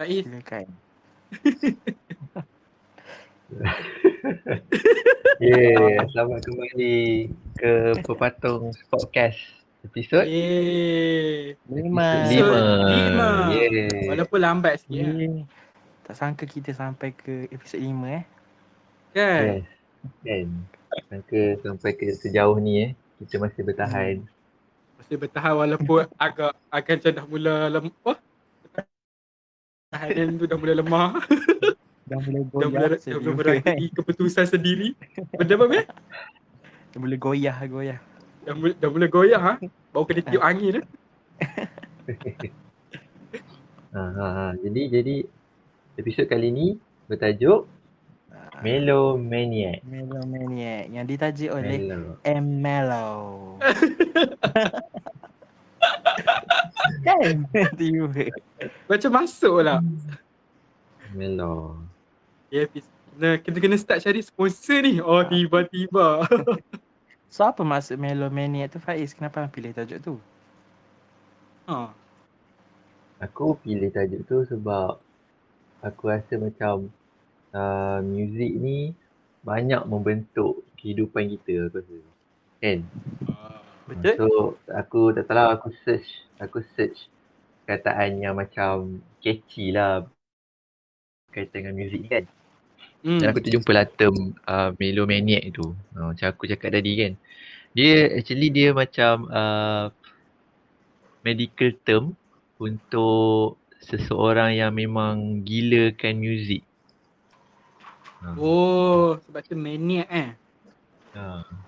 Ais. Silakan. Selamat kembali ke Pepatong Podcast episod 5. Walaupun lambat sikit tak sangka kita sampai ke episod 5 Kan? Tak sangka sampai ke sejauh ni kita masih bertahan. Masih bertahan walaupun agak macam dah mula lemah. Tahanan tu dah mula lemah. Dah mula berani keputusan sendiri. Benda apa dia? Dah mula goyah. Dah mula goyah Baru kena tiup angin dah. Jadi episod kali ni bertajuk Melomaniac yang ditaja oleh M Mello. Kan? Tiba. Macam masuk lah. Mello. Kita kena start cari sponsor ni. Oh tiba-tiba. So apa maksud Melomaniac tu Faiz? Kenapa pilih tajuk tu? Aku pilih tajuk tu sebab aku rasa macam muzik ni banyak membentuk kehidupan kita aku rasa. Kan? Betul? So aku tak tahu, aku search kataan yang macam catchy lah kaitan dengan muzik kan. Dan aku terjumpalah term Melomaniac tu. Macam aku cakap tadi kan. Dia macam medical term untuk seseorang yang memang gilakan muzik. Oh, sebab tu maniac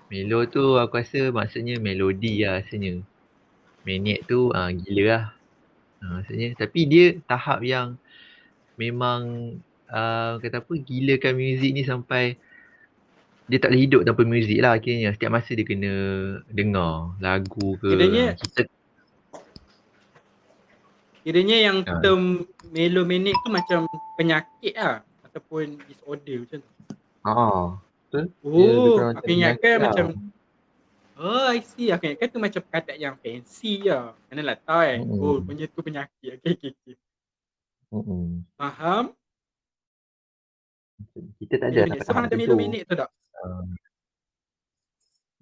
Melo tu aku rasa maksudnya melodi lah rasanya. Maniac tu gila lah maksudnya. Tapi dia tahap yang memang gilakan muzik ni sampai dia tak boleh hidup tanpa muzik lah akhirnya. Setiap masa dia kena dengar lagu ke. Kiranya yang term melomaniac tu macam penyakit lah ataupun disorder macam tu. Betul. Aku ingatkan macam I see. Aku ingatkan tu macam perkataan yang fancy lah. Mana lah tahu punya tu penyakit. Okay. Faham? Kita tak ada seorang ada Melomaniac tu tak?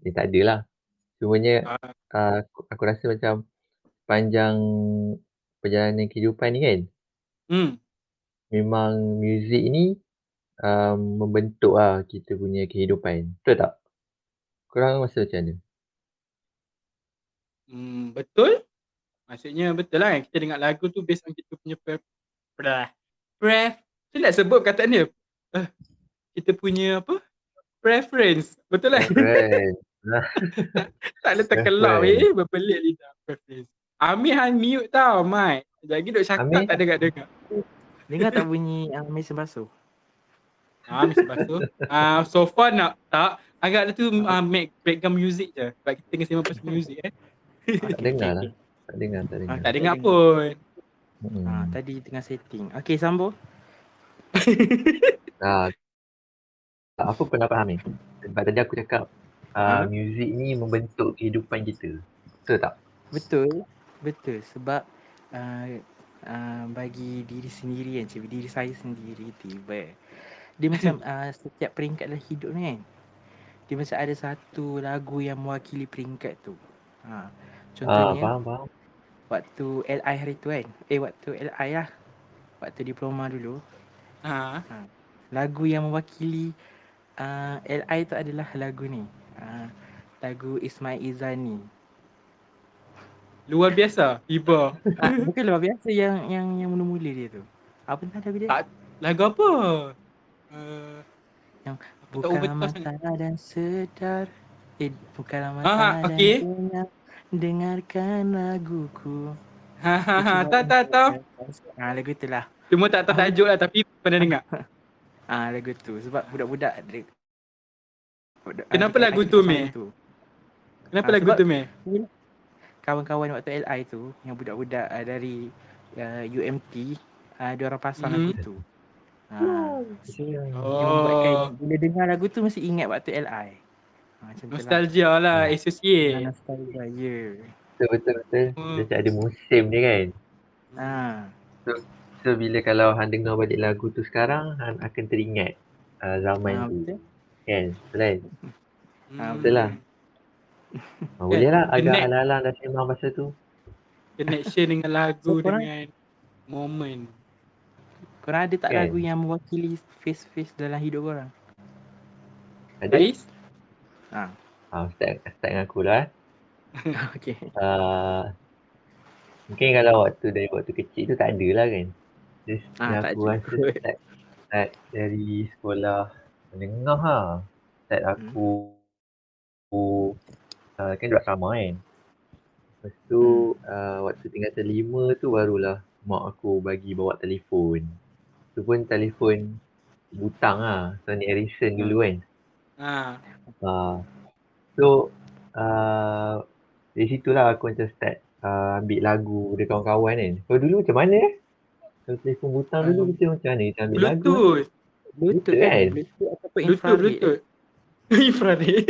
Dia tak ada lah. Cumanya aku rasa macam panjang perjalanan kehidupan ni kan memang muzik ni membentuk lah kita punya kehidupan. Betul tak? Korang rasa macam mana? Betul? Maksudnya betul lah kan? Kita dengar lagu tu based on kita punya preference. Saya nak sebut perkataan dia. Kita punya apa? Preference. Betul lah? Preference. Tak letak kelak berpelik lidah. Preference. Amir han mute tau Mike. Lagi duk cakap tak dengar-dengar. Dengar tak bunyi Amir sebasuh? Amir sebasuh. So far nak tak? Agaklah tu make background music je. Sebab kita tengah sembang pasal music Tak dengar lah. Tak dengar pun. Tadi tengah setting. Okay, sambung. Apa pendapat Amir? Sebab tadi aku cakap music ni membentuk kehidupan kita. Betul tak? Betul. Sebab bagi diri sendiri kan, diri saya sendiri tiba dia macam setiap peringkat dalam hidup ni kan dia macam ada satu lagu yang mewakili peringkat tu. Contohnya faham. Waktu LI hari tu kan, waktu LI lah, waktu diploma dulu lagu yang mewakili LI tu adalah lagu ni, lagu Ismail Izzani. Luar biasa, tiba. Bukan luar biasa yang mula-mula dia tu. Apa tentang lagu dia? Lagu apa? Yang bukanlah masalah dan sedar. Bukanlah masalah dan dengar. Dengarkan laguku. Tak. Lagu tu lah. Cuma tak tahu tajuk lah tapi pernah dengar. Lagu tu sebab budak-budak kenapa lagu tu, Meh? Kawan-kawan waktu LI tu yang budak-budak dari UMT diorang pasang lagu tu. Yang membuatkan bila dengar lagu tu mesti ingat waktu LI. Macam nostalgia lah, associate. Nostalgia. Betul. Dia ada musim dia kan. So bila kalau hang dengar balik lagu tu sekarang, hang akan teringat zaman tu. Kan? Selain. Betul lah. Boleh lah ada alang-alang dah sembang masa tu. Connection dengan lagu so, dengan moment. Korang ada tak lagu yang mewakili face-face dalam hidup korang? Ada? Start dengan aku lah. Okay. Mungkin kalau dari waktu kecil tu tak ada lah kan. Just aku rasa start dari sekolah menengah lah. Start aku kan duduk sama kan. Lepas tu waktu tingkatan 5 tu barulah mak aku bagi bawa telefon. Tu pun telefon butang lah, Sony Ericsson dulu kan. So dari situ lah aku macam start ambil lagu dari kawan-kawan kan. Kalau dulu macam mana kalau telefon butang dulu macam mana kita ambil Bluetooth. Lagu Bluetooth kan? Bluetooth ataupun infrared. Infrared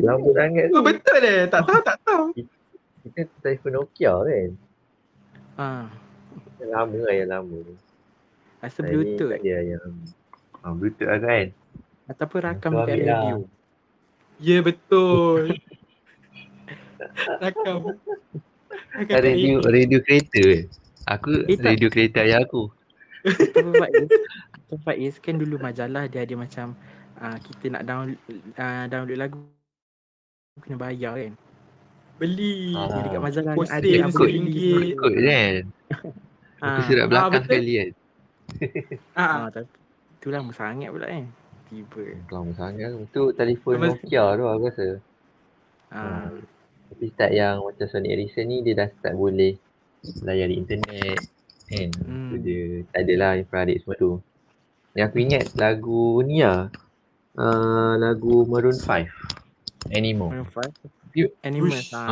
lama sangat tu. Betul tak tahu kita telefon Nokia kan. Yang lama rasa Bluetooth yang Bluetooth lah kan, ataupun rakam dekat radio. Ya betul. Rakam radio kereta ke? Aku radio kereta ayah aku. Tempat Is kan dulu majalah dia ada macam kita nak download lagu kena bayar kan. Beli dekat majalah ni ada RM1 kan. Aku surat belakang sekali kan. Tu lama sangat pula kan. Lama sangat tu telefon Nokia tu aku rasa. Tapi start yang macam Sony Ericsson ni dia dah start boleh layari internet kan. Tu dia tak adalah infrared semua tu. Yang aku ingat lagu ni lah, lagu Maroon 5, Animals. Maroon 5? Animals lah.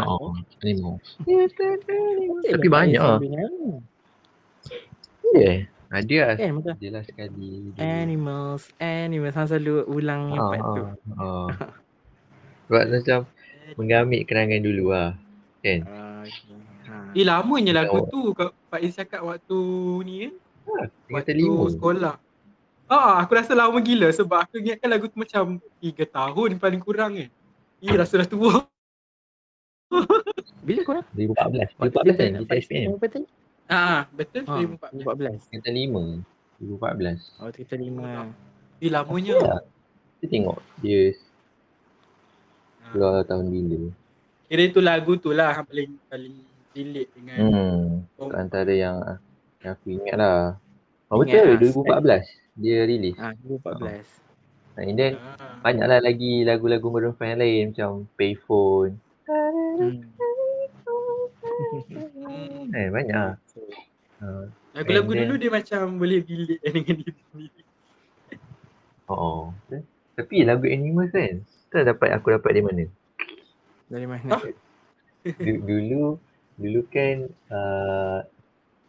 Animals. Tapi banyak lah. Ya. Ada lah sekali. Animals. Saya selalu ulang yang part tu. Sebab macam mengambil kenangan dulu lah. Kan? Lamanya lagu tu Pak Is cakap waktu ni kan? Waktu sekolah. Aku rasa lama gila sebab aku ingatkan lagu tu macam 3 tahun paling kurang kan. Rasa dah tua. Bila korang? 2014 kan? Kita SPM. Betul 2014. Kita 5. 2014. Oh kita 5. Lamanya. Kita tengok dia keluar tahun bila. Kira itu lagu tu lah paling relate dengan antara yang aku ingat lah. Betul 2014 dia release. 2014. And then banyaklah lagi lagu-lagu Maroon 5 yang lain macam Payphone. Banyak. Lagu-lagu dulu dia macam boleh relate dengan diri sendiri. Tapi lagu Animals kan, tak aku dapat dari mana? Dari mana? Dulu kan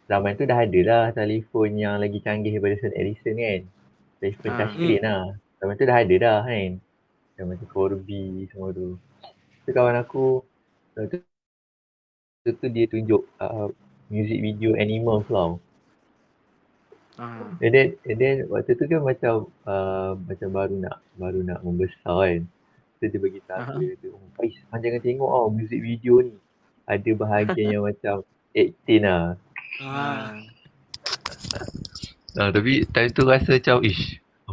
zaman tu dah ada lah telefon yang lagi canggih daripada Sony Ericsson kan. Telefon touchscreen lah. Zaman tu dah ada dah kan. Zaman tu 4B semua tu. So kawan aku tu dia tunjuk music video Animals lah. And then waktu tu kan macam baru nak membesar kan. So dia bagi tahu dia tu, Faiz jangan tengok music video ni. Ada bahagian yang macam 18 lah. Tapi time tu rasa macam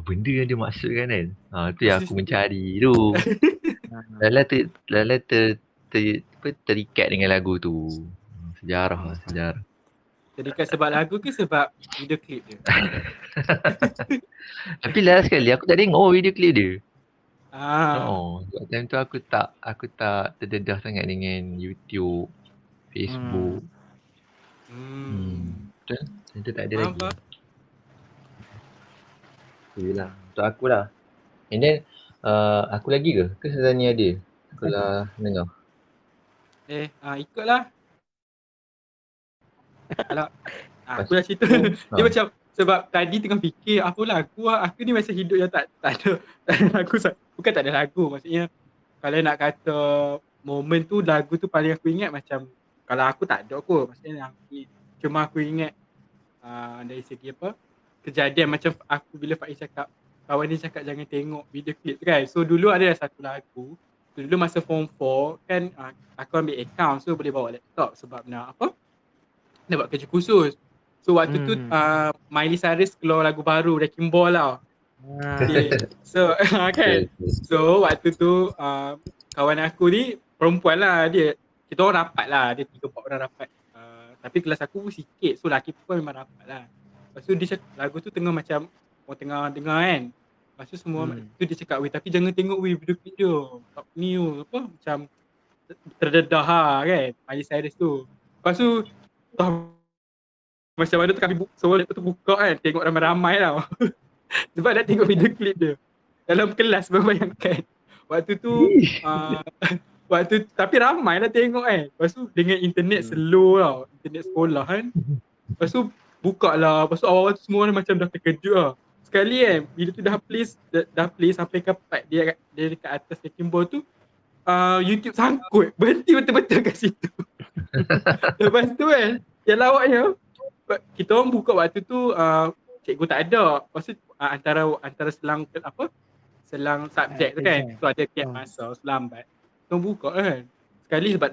benda yang dia maksudkan kan. Tu yang aku mencari tu. Lala terikat dengan lagu tu. Sejarah. Terikat sebab lagu ke sebab video klip dia? Tapi last sekali aku tak tengok video klip dia. Sebab time tu aku tak terdedah sangat dengan YouTube, Facebook. Betul? Tentu tak ada lagi. Yelah, untuk akulah. And then aku lagi ke Sazani ada? Sekolah menengah. Ikutlah. Alah, aku dah cerita. Dia macam sebab tadi tengah fikir aku ni macam hidup yang tak ada lagu. Bukan tak ada lagu, maksudnya kalau nak kata momen tu lagu tu paling aku ingat macam kalau aku tak ada kot, maksudnya aku Cuma aku ingat dari segi apa, kejadian macam aku bila Faiz cakap, kawan dia cakap jangan tengok video klip kan. So dulu ada satu lagu, dulu masa form 4 kan, aku ambil account so boleh bawa laptop sebab nak apa, nak buat kerja khusus. So waktu tu Miley Cyrus keluar lagu baru, Wrecking Ball lah. Okay. So kan, so waktu tu kawan aku ni perempuan lah dia, kita orang rapat lah, dia 3-4 orang rapat. Tapi kelas aku sikit, so lelaki pun memang rapat lah. Lepas tu dia cakap, lagu tu tengah macam orang tengah dengar kan. Lepas tu semua tu dia cakap, weh tapi jangan tengok weh video-video top new apa, macam terdedah lah kan, Miley Cyrus tu. Lepas tu macam mana tu kami semua laptop tu buka kan, tengok ramai-ramai tau. Sebab nak tengok video klip dia dalam kelas, membayangkan. Waktu tu waktu tapi ramai lah tengok kan. Lepas tu dengan internet slow tau, internet sekolah kan. Lepas tu buka lah. Lepas tu awal-awal tu semua orang macam dah terkejut lah. Sekali kan bila tu dah play, dah play sampai ke part dia dekat atas wrecking ball tu, YouTube sangkut, berhenti betul-betul kat situ. Lepas tu kan yang lawaknya, kita orang buka waktu tu cikgu tak ada. Lepas tu antara selang apa, selang subjek tu kan, so ada tiap masa selambat. Kau buka kan. Sekali sebab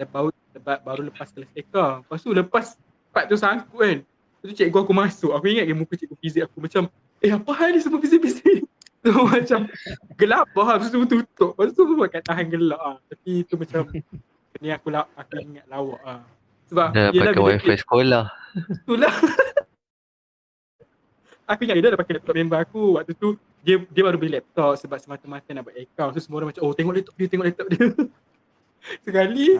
baru lepas kelas TK. Lepas tu lepas part tu sangkut kan. Lepas tu cikgu aku masuk. Aku ingat dia muka cikgu fizik aku macam, apa hal ni semua fizik-fizik? So macam gelap bah. Lepas tu tutup. Lepas tu bukan tahan gelap lah. Tapi tu macam ni aku ingat lawak lah. Sebab dia dah pakai wifi sekolah. Itulah. Aku ingat dia dah pakai laptop member aku. Waktu tu dia baru beli laptop sebab semata-mata nak buat account. So semua orang macam, oh tengok laptop dia. Sekali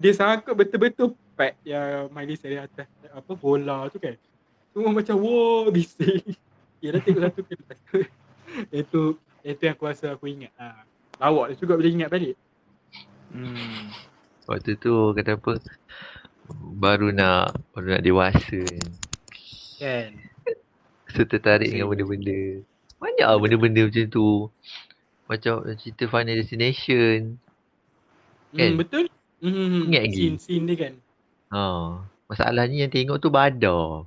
dia sangkut betul-betul pat yang Miley Cyrus atas apa, bola tu kan. Semua macam wow, bising. Dia dah tengok satu kali. Itu yang aku rasa aku ingat. Lawak dia juga bila ingat balik. Waktu tu kata apa, baru nak dewasa kan. So tertarik dengan benda-benda. Banyak lah benda-benda macam tu. Macam cerita Final Destination kan? Betul. Ingat lagi scene dia kan. Masalahnya yang tengok tu badar.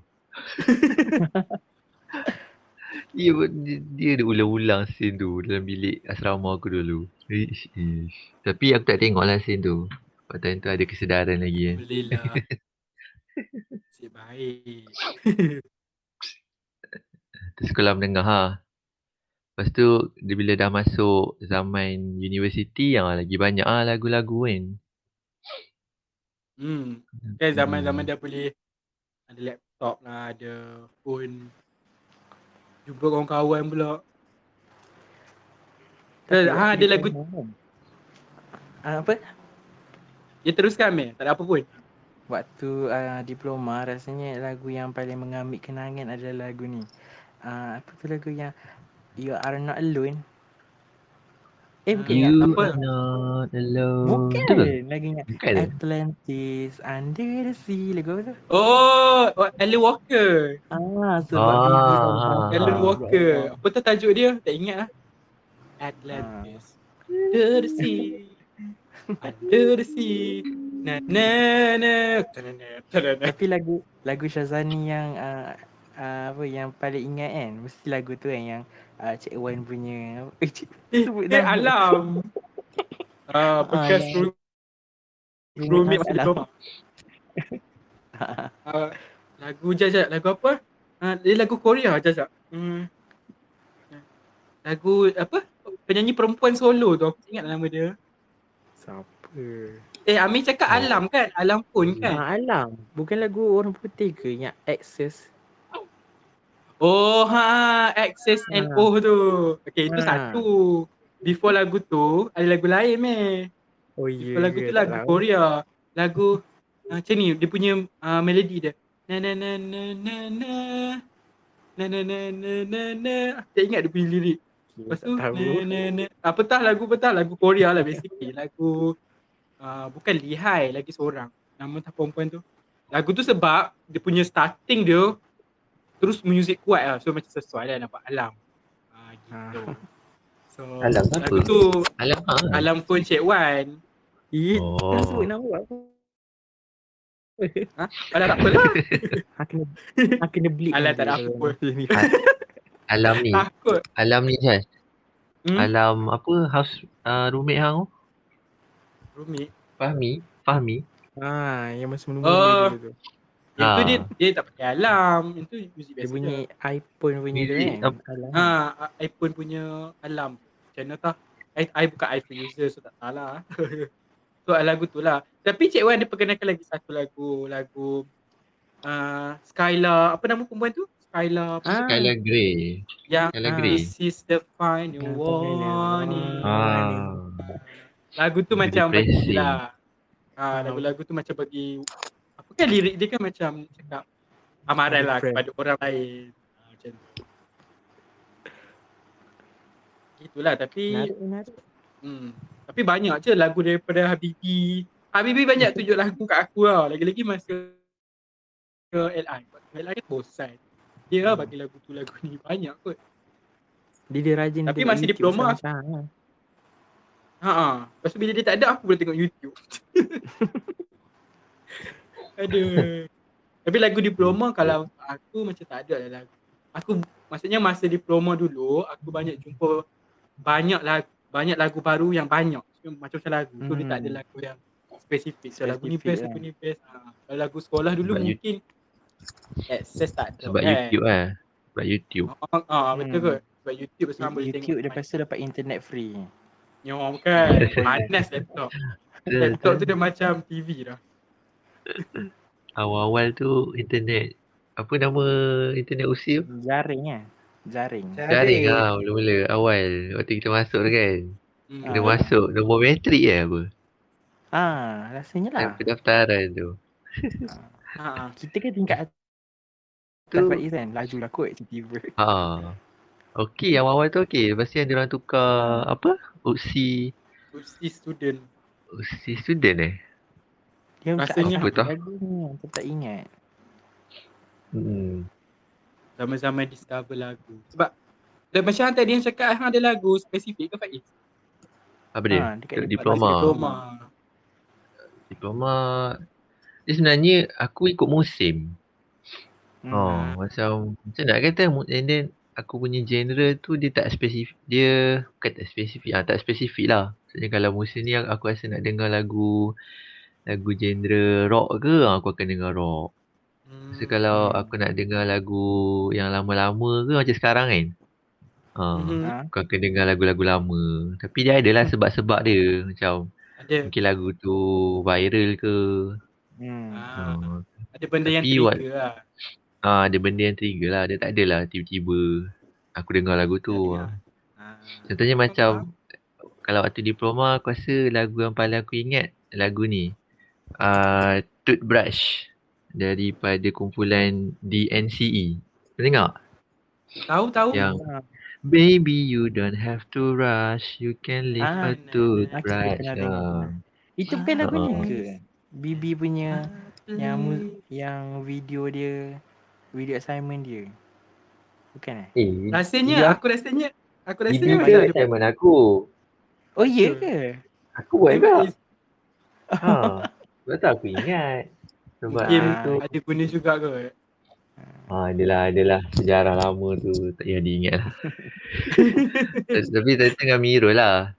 Dia ada ulang-ulang scene tu dalam bilik asrama aku dulu. Tapi aku tak tengok lah scene tu. Sebab time tu ada kesedaran lagi kan. Boleh lah. Nasib baik. Sekolah menengah Lepas tu bila dah masuk zaman universiti yang lagi banyak lagu-lagu kan. Kan zaman-zaman dah boleh ada laptop lah, ada phone, jumpa kawan-kawan pula. Ada lagu apa? Dia teruskan tak ada apa pun. Waktu diploma rasanya lagu yang paling mengambil kenangan adalah lagu ni. Apa tu lagu yang You Are Not Alone? Bukan You apa? Are Not Alone. Bukan lagunya. Bukan. Atlantis Under the Sea, lagu apa tu? Oh, Alan Walker. Sebab Alan Walker. Apa tu tajuk dia? Tak ingat lah. Atlantis Under the Sea. Under the Sea. Tapi lagu Syazani yang apa yang paling ingat kan, mesti lagu tu kan yang Cik Wan punya Alam bekas roommate masa diploma. Lagu Jajak, lagu apa? Dia lagu Korea Jajak. Lagu apa? Penyanyi perempuan solo tu, aku ingat nama dia. Siapa? Amir cakap Alam kan? Alam pun kan? Alam. Bukan lagu orang putih ke yang Access? Access and O tu. Okay, itu satu. Before lagu tu, ada lagu lain Before lagu tu lagu Korea. Lagu macam ni, dia punya melody dia. Na na na na na na. Na na na na na na. Tak ingat dia punya lirik. Lepas tu, na na na. Petah lagu Korea lah basically. Lagu bukan Lihai, lagi seorang. Nama tak perempuan tu. Lagu tu sebab dia punya starting dia terus muzik kuat lah. So macam sesuai lah nampak Alam. Gitu. So Alam apa? Tu, Alam pun Cik Wan. Nak sebut nama apa? Ha? Alah tak apa lah. Aku kena bleep. Alah tak ada apa ni. Alam ni. Alam ni kan. Alam apa house roommate hang tu? Roommate Fahmi. Ha, yang masa menunggu tu. Yang tu dia tak pakai alam. Yang tu muzik biasa. Dia bunyi iPhone bunyi tu kan. Ha, iPhone punya alam. Macam mana tak? I bukan iPhone user so tak salah. So lagu tu lah. Tapi Cik Wan dia perkenalkan lagi satu lagu Skylar, apa nama perempuan tu? Skylar Grey. Yang This is the final warning. Lagu tu macam bagi lah. Lagu-lagu tu macam bagi, apa kan lirik dia kan macam cakap amaran lah kepada orang lain. Macam tu. Itulah tapi tapi banyak je lagu daripada Habibi. Habibi banyak tunjuk lagu kat aku tau. Lagi-lagi masa ke LI kan bosan. Dia lah bagi lagu tu lagu ni banyak kot. Dia rajin tapi masih diploma. Lepas tu bila dia tak ada aku boleh tengok YouTube. Aduh. Tapi lagu diploma kalau aku macam tak ada lah lagu. Aku maksudnya masa diploma dulu aku banyak jumpa banyak lagu baru yang banyak macam-macam lagu tu dia tak ada lagu yang spesifik. So lagu ni best, lagu ni best. Kalau lagu sekolah dulu sebab mungkin access tak ada. Sebab YouTube lah. Sebab YouTube. Betul kot. Sebab YouTube bersama boleh tengok. YouTube lepas tu dapat internet free. Ya bukan. Panas laptop. Laptop tu dia macam TV dah. Awal-awal tu internet. Apa nama internet usia? Jaring lah. Jaring lah mula-mula awal waktu kita masuk kan. Kita masuk nombor metrik je apa. Rasanya lah. Pendaftaran tu. Kita kan tingkat atas Faiz kan, laju lah kot tiba-tiba. Okey awal-awal tu okey. Lepas tu yang diorang tukar apa? USI student Dia rasanya lagu ni aku tak ingat. Sama-sama discover lagu. Sebab macam tadi yang cakap ada lagu spesifik ke Faiz? Apa dia? Diploma. Dia sebenarnya aku ikut musim. Macam nak kata and then aku punya genre tu dia tak spesifik. Dia bukan tak spesifik. Tak spesifik lah. Maksudnya kalau musim ni aku rasa nak dengar lagu genre rock ke aku akan dengar rock. So kalau aku nak dengar lagu yang lama-lama ke macam sekarang kan aku akan dengar lagu-lagu lama. Tapi dia adalah sebab-sebab dia. Macam mungkin lagu tu viral ke ada benda yang trigger lah. Ada benda yang trigger lah. Dia tak adalah tiba-tiba aku dengar lagu tu. Contohnya macam kalau waktu diploma aku rasa lagu yang paling aku ingat lagu ni Toothbrush daripada kumpulan DNCE. Kau dengar? Tahu. Yang Baby you don't have to rush, you can leave a toothbrush. Itu bukan lagu ni ke? Bibi punya yang video dia, video assignment dia. Bukan Rasanya Bibi dia assignment aku. Oh iya ke? Aku buat tak? Sebab tak aku ingat. Sebab tu ada guna juga kot. Adalah sejarah lama tu tak payah diingat lah. Tapi tadi tengah mirror lah.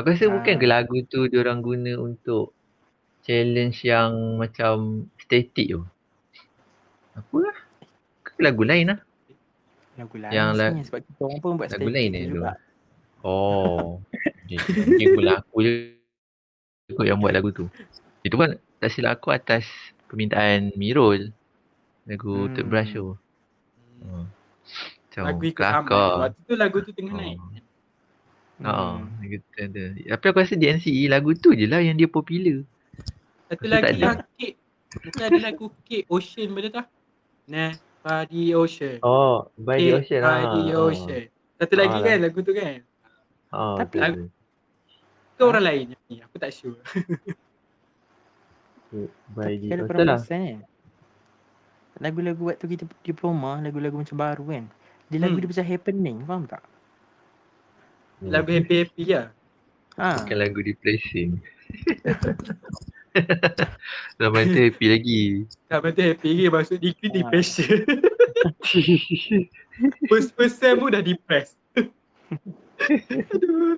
Aku rasa bukan ke lagu tu diorang guna untuk challenge yang macam statik tu. Apa lah? Ke lagu lain lah? Lagu lain yang sebab kita orang pun buat statik juga. Mungkin pula aku je kot yang buat lagu tu. Itu pun tak silap aku atas permintaan Mirul lagu Toothbrush tu. Lagu ikut aman. Waktu tu lagu tu tengah naik. Tapi aku rasa DNCE lagu tu je lah yang dia popular. Satu aku lagi yang Cake. Mungkin ada lagu Cake Ocean benda tak? Nah, Body Ocean. Body Ocean lah. Satu lagi kan lagu tu kan? Tapi lagu tu orang lain ni. Aku tak sure. Tapi kalau perampasan kan lagu-lagu waktu kita diploma, lagu-lagu macam baru kan dia lagu dia macam happening, faham tak? Lagu happy-happy lah bukan lagu depressing. Dah main tu happy lagi. Dah main tu happy lagi, maksud degree depression. First sem pun dah depressed. Aduh.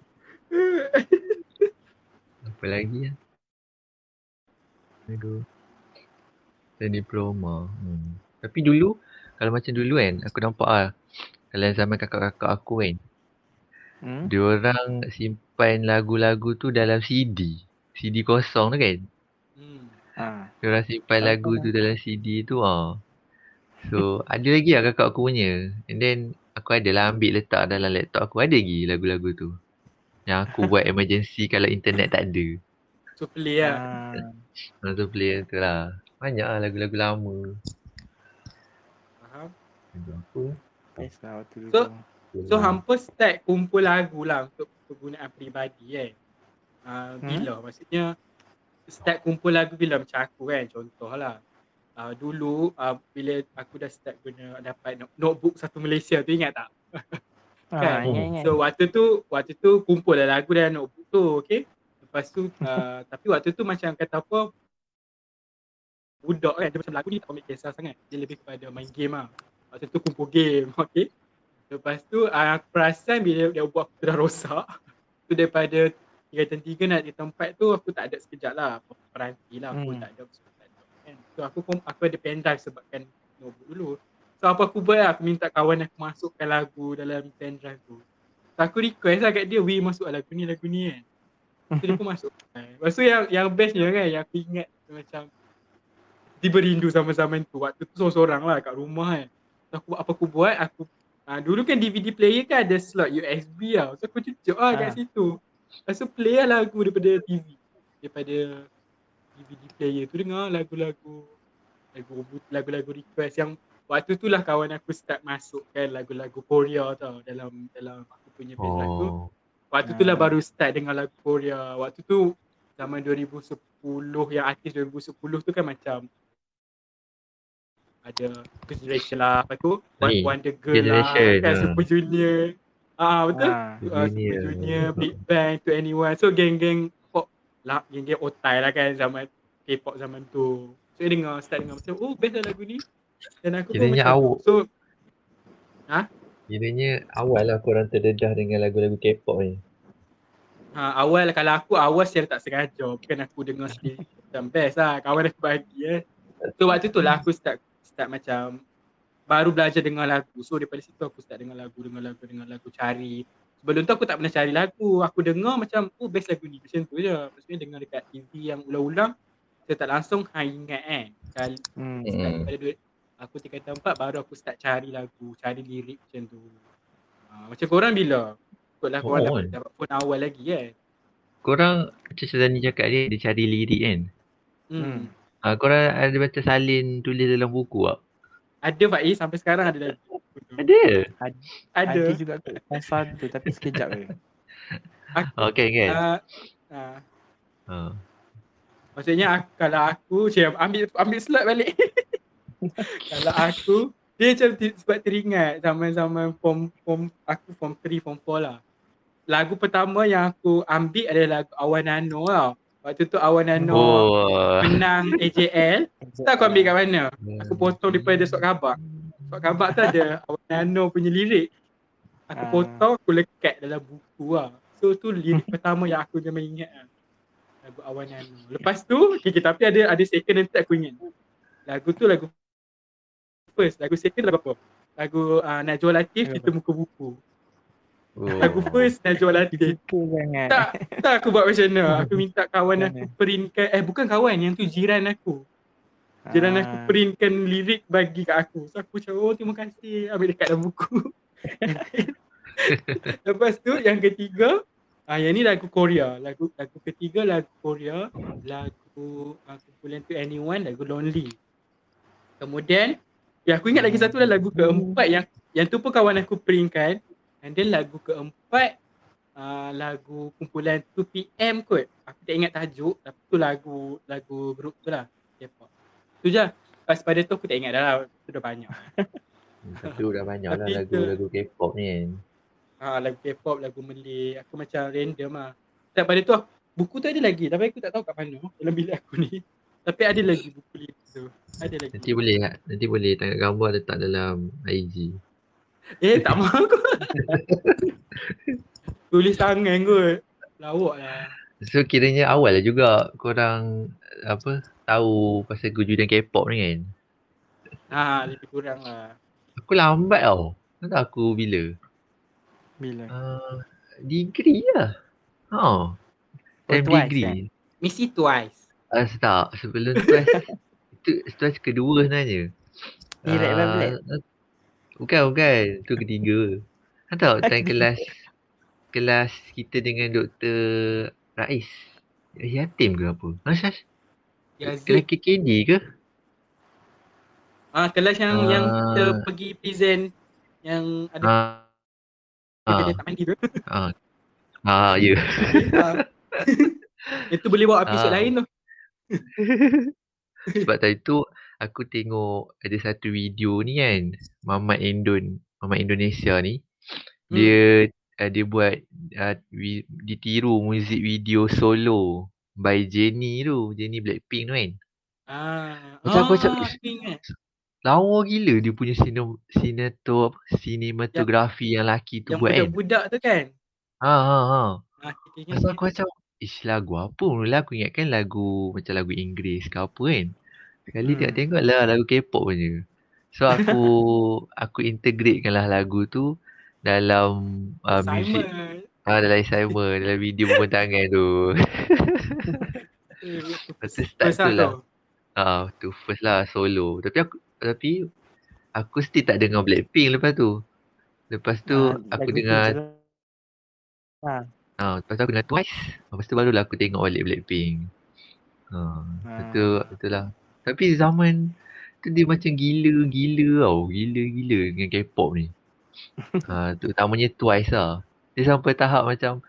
Apa lagi lah. Aduh. Dan diploma. Tapi dulu, kalau macam dulu kan, aku nampak lah kalau zaman kakak-kakak aku kan, diorang simpan lagu-lagu tu dalam CD kosong tu kan. Diorang simpan lagu tu dalam CD tu ah. So ada lagi lah kakak aku punya. And then aku adalah ambil letak dalam laptop aku, ada lagi lagu-lagu tu yang aku buat emergency kalau internet tak ada. So play lah. So play tu lah. Banyak lah lagu-lagu lama. Faham? So hampa start kumpul lagu lah untuk kegunaan peribadi kan. Bila maksudnya start kumpul lagu bila? Macam aku kan, contohlah dulu bila aku dah start guna dapat notebook satu Malaysia tu, ingat tak? Kan? So waktu tu kumpul lah lagu dalam notebook tu, okay. Lepas tu tapi waktu tu macam kata apa, budak kan, dia macam lagu ni tak ambil kisah sangat, dia lebih kepada main game lah. Waktu tu kumpul game, okay. Lepas tu aku perasan bila dia buat aku dah rosak. Tu daripada tingkatan 3 nak tingkatan 4 tu aku tak ada sekejap lah peranti lah, aku tak ada kan. So aku ada pen drive sebabkan notebook dulu. So apa aku buat lah, aku minta kawan aku masukkan lagu dalam pen drive tu. So aku request lah kat dia, weh masuk lagu ni kan. So dia pun masuk. Lepas tu yang bestnya kan, yang aku ingat macam tiba rindu sama-sama tu. Waktu tu seorang-seorang lah kat rumah kan. So aku buat dulu kan DVD player kan ada slot USB tau. So aku cucuk lah kat situ. Lepas tu play lah lagu daripada TV. Daripada DVD player tu dengar lagu-lagu request yang waktu tu lah kawan aku start masukkan lagu-lagu Korea tau dalam aku punya playlist tu. Waktu tu lah baru start dengar lagu Korea. Waktu tu zaman 2010, yang artis 2010 tu kan macam ada Generation lah, apa tu, Wonder Girl lah, kan, Super Junior. Betul? Super Junior, Big Bang, To Anyone. So geng-geng pop lah, geng-geng otai lah kan zaman K-pop zaman tu. So dia start dengar macam best lah lagu ni. Dan aku kiranya pun macam tu. So kiranya awal lah korang terdedah dengan lagu-lagu K-pop ni. Awal kalau aku secara tak sengaja, bukan aku dengar sendiri macam best lah, kawan aku bagi So waktu tu lah aku start macam baru belajar dengar lagu. So daripada situ aku start dengar lagu cari. Sebelum tu aku tak pernah cari lagu. Aku dengar macam best lagu ni, macam tu je. Maksudnya dengar dekat TV yang ulang-ulang, saya tak langsung ingat kan. Start daripada duit aku tingkatan 4 baru aku start cari lagu, cari lirik macam tu. Macam korang bila? Ikutlah korang dapat phone awal lagi kan. Korang macam Syazani cakap dia cari lirik kan. Korang ada baca salin tulis dalam buku tak? Ada Faiz, sampai sekarang ada lagi. Ada. Ada juga pasal tu tapi sekejap je. Okay kan? Maksudnya kalau aku macam ambil slot balik. Kalau aku, dia macam sebab teringat zaman-zaman form 3, form 4 lah. Lagu pertama yang aku ambil adalah lagu Awan Nano lah. Waktu tu Awan Nano menang AJL. Tak aku ambil kat mana? Aku potong daripada surat khabar. Surat khabar tu ada Awan Nano punya lirik. Aku potong, aku lekat dalam buku lah. So tu lirik pertama yang aku memang ingat lah. Lagu Awan Nano. Lepas tu, tapi ada second nanti aku ingat. Lagu tu lagu first, lagu second lagu apa? Lagu Najwa Latif, Cerita Muka Buku. Lagu first Najwa Latif. Tak aku buat macam mana. Aku minta kawan aku perintkan, bukan kawan, yang tu jiran aku. Jiran aku perintkan lirik bagi kat aku. So aku macam terima kasih, ambil dekat dalam buku. Lepas tu yang ketiga, yang ni lagu Korea. Lagu ketiga lagu Korea, lagu kumpulan To Anyone, lagu Lonely. Kemudian aku ingat lagi satu lah, lagu keempat yang tu pun kawan aku perintkan. And then lagu keempat, lagu kumpulan 2PM kot. Aku tak ingat tajuk, tapi tu lagu grup tu lah. Tu je. Lepas pada tu aku tak ingat dah lah. Tu dah banyak. Tu dah banyak lah lagu K-pop ni kan. Lagu K-pop, lagu Malay. Aku macam random lah. Lepas pada tu Buku tu ada lagi tapi aku tak tahu kat mana dalam bilik aku ni. Tapi ada lagi buku ni tu. Ada lagi. Nanti boleh tak? Nanti boleh tangkap gambar letak dalam IG. Eh tak mahu aku. Tulis tangan kot. Lawak lah. So kiranya awal lah juga korang apa tahu pasal kewujudan K-pop ni kan? Haa lebih kurang lah. Aku lambat tau. Tak tahu aku bila. Bila? Degree lah. Haa. Time degree. Mesti Twice. Tak. Sebelum Twice. Itu Twice kedua sebenarnya. Direct lah Black. Bukan. Itu ketiga. Kan tahu time kelas kita dengan Dr. Rais. Yatim ke apa? Asas? Kelas KKD ke? Ah, kelas yang kita pergi present yang ada kita tak mandi tu. Ya. Itu boleh buat episod lain tu. Sebab tadi tu aku tengok ada satu video ni kan, Mamat Indonesia ni. Dia buat ditiru muzik video solo by Jennie Blackpink tu kan. Macam aku macam lawa gila dia punya sinematografi yang lelaki tu yang buat kan. Yang budak tu kan. Pasal aku macam lagu apa mula aku ingatkan lagu Inggeris ke apa kan. Sekali tengok lah lagu K-pop punya. So aku integratekan lah lagu tu dalam music dalam assignment, dalam video bumbung tangan tu. Pasal start tu lah. Tu first lah solo. Tapi aku still tak dengar Blackpink lepas tu. Lepas tu aku dengar Twice. Lepas tu barulah aku tengok balik Blackpink. Betul lah. Tapi zaman tu dia macam gila-gila tau. Gila-gila dengan K-pop ni. Terutamanya Twice lah. Dia sampai tahap macam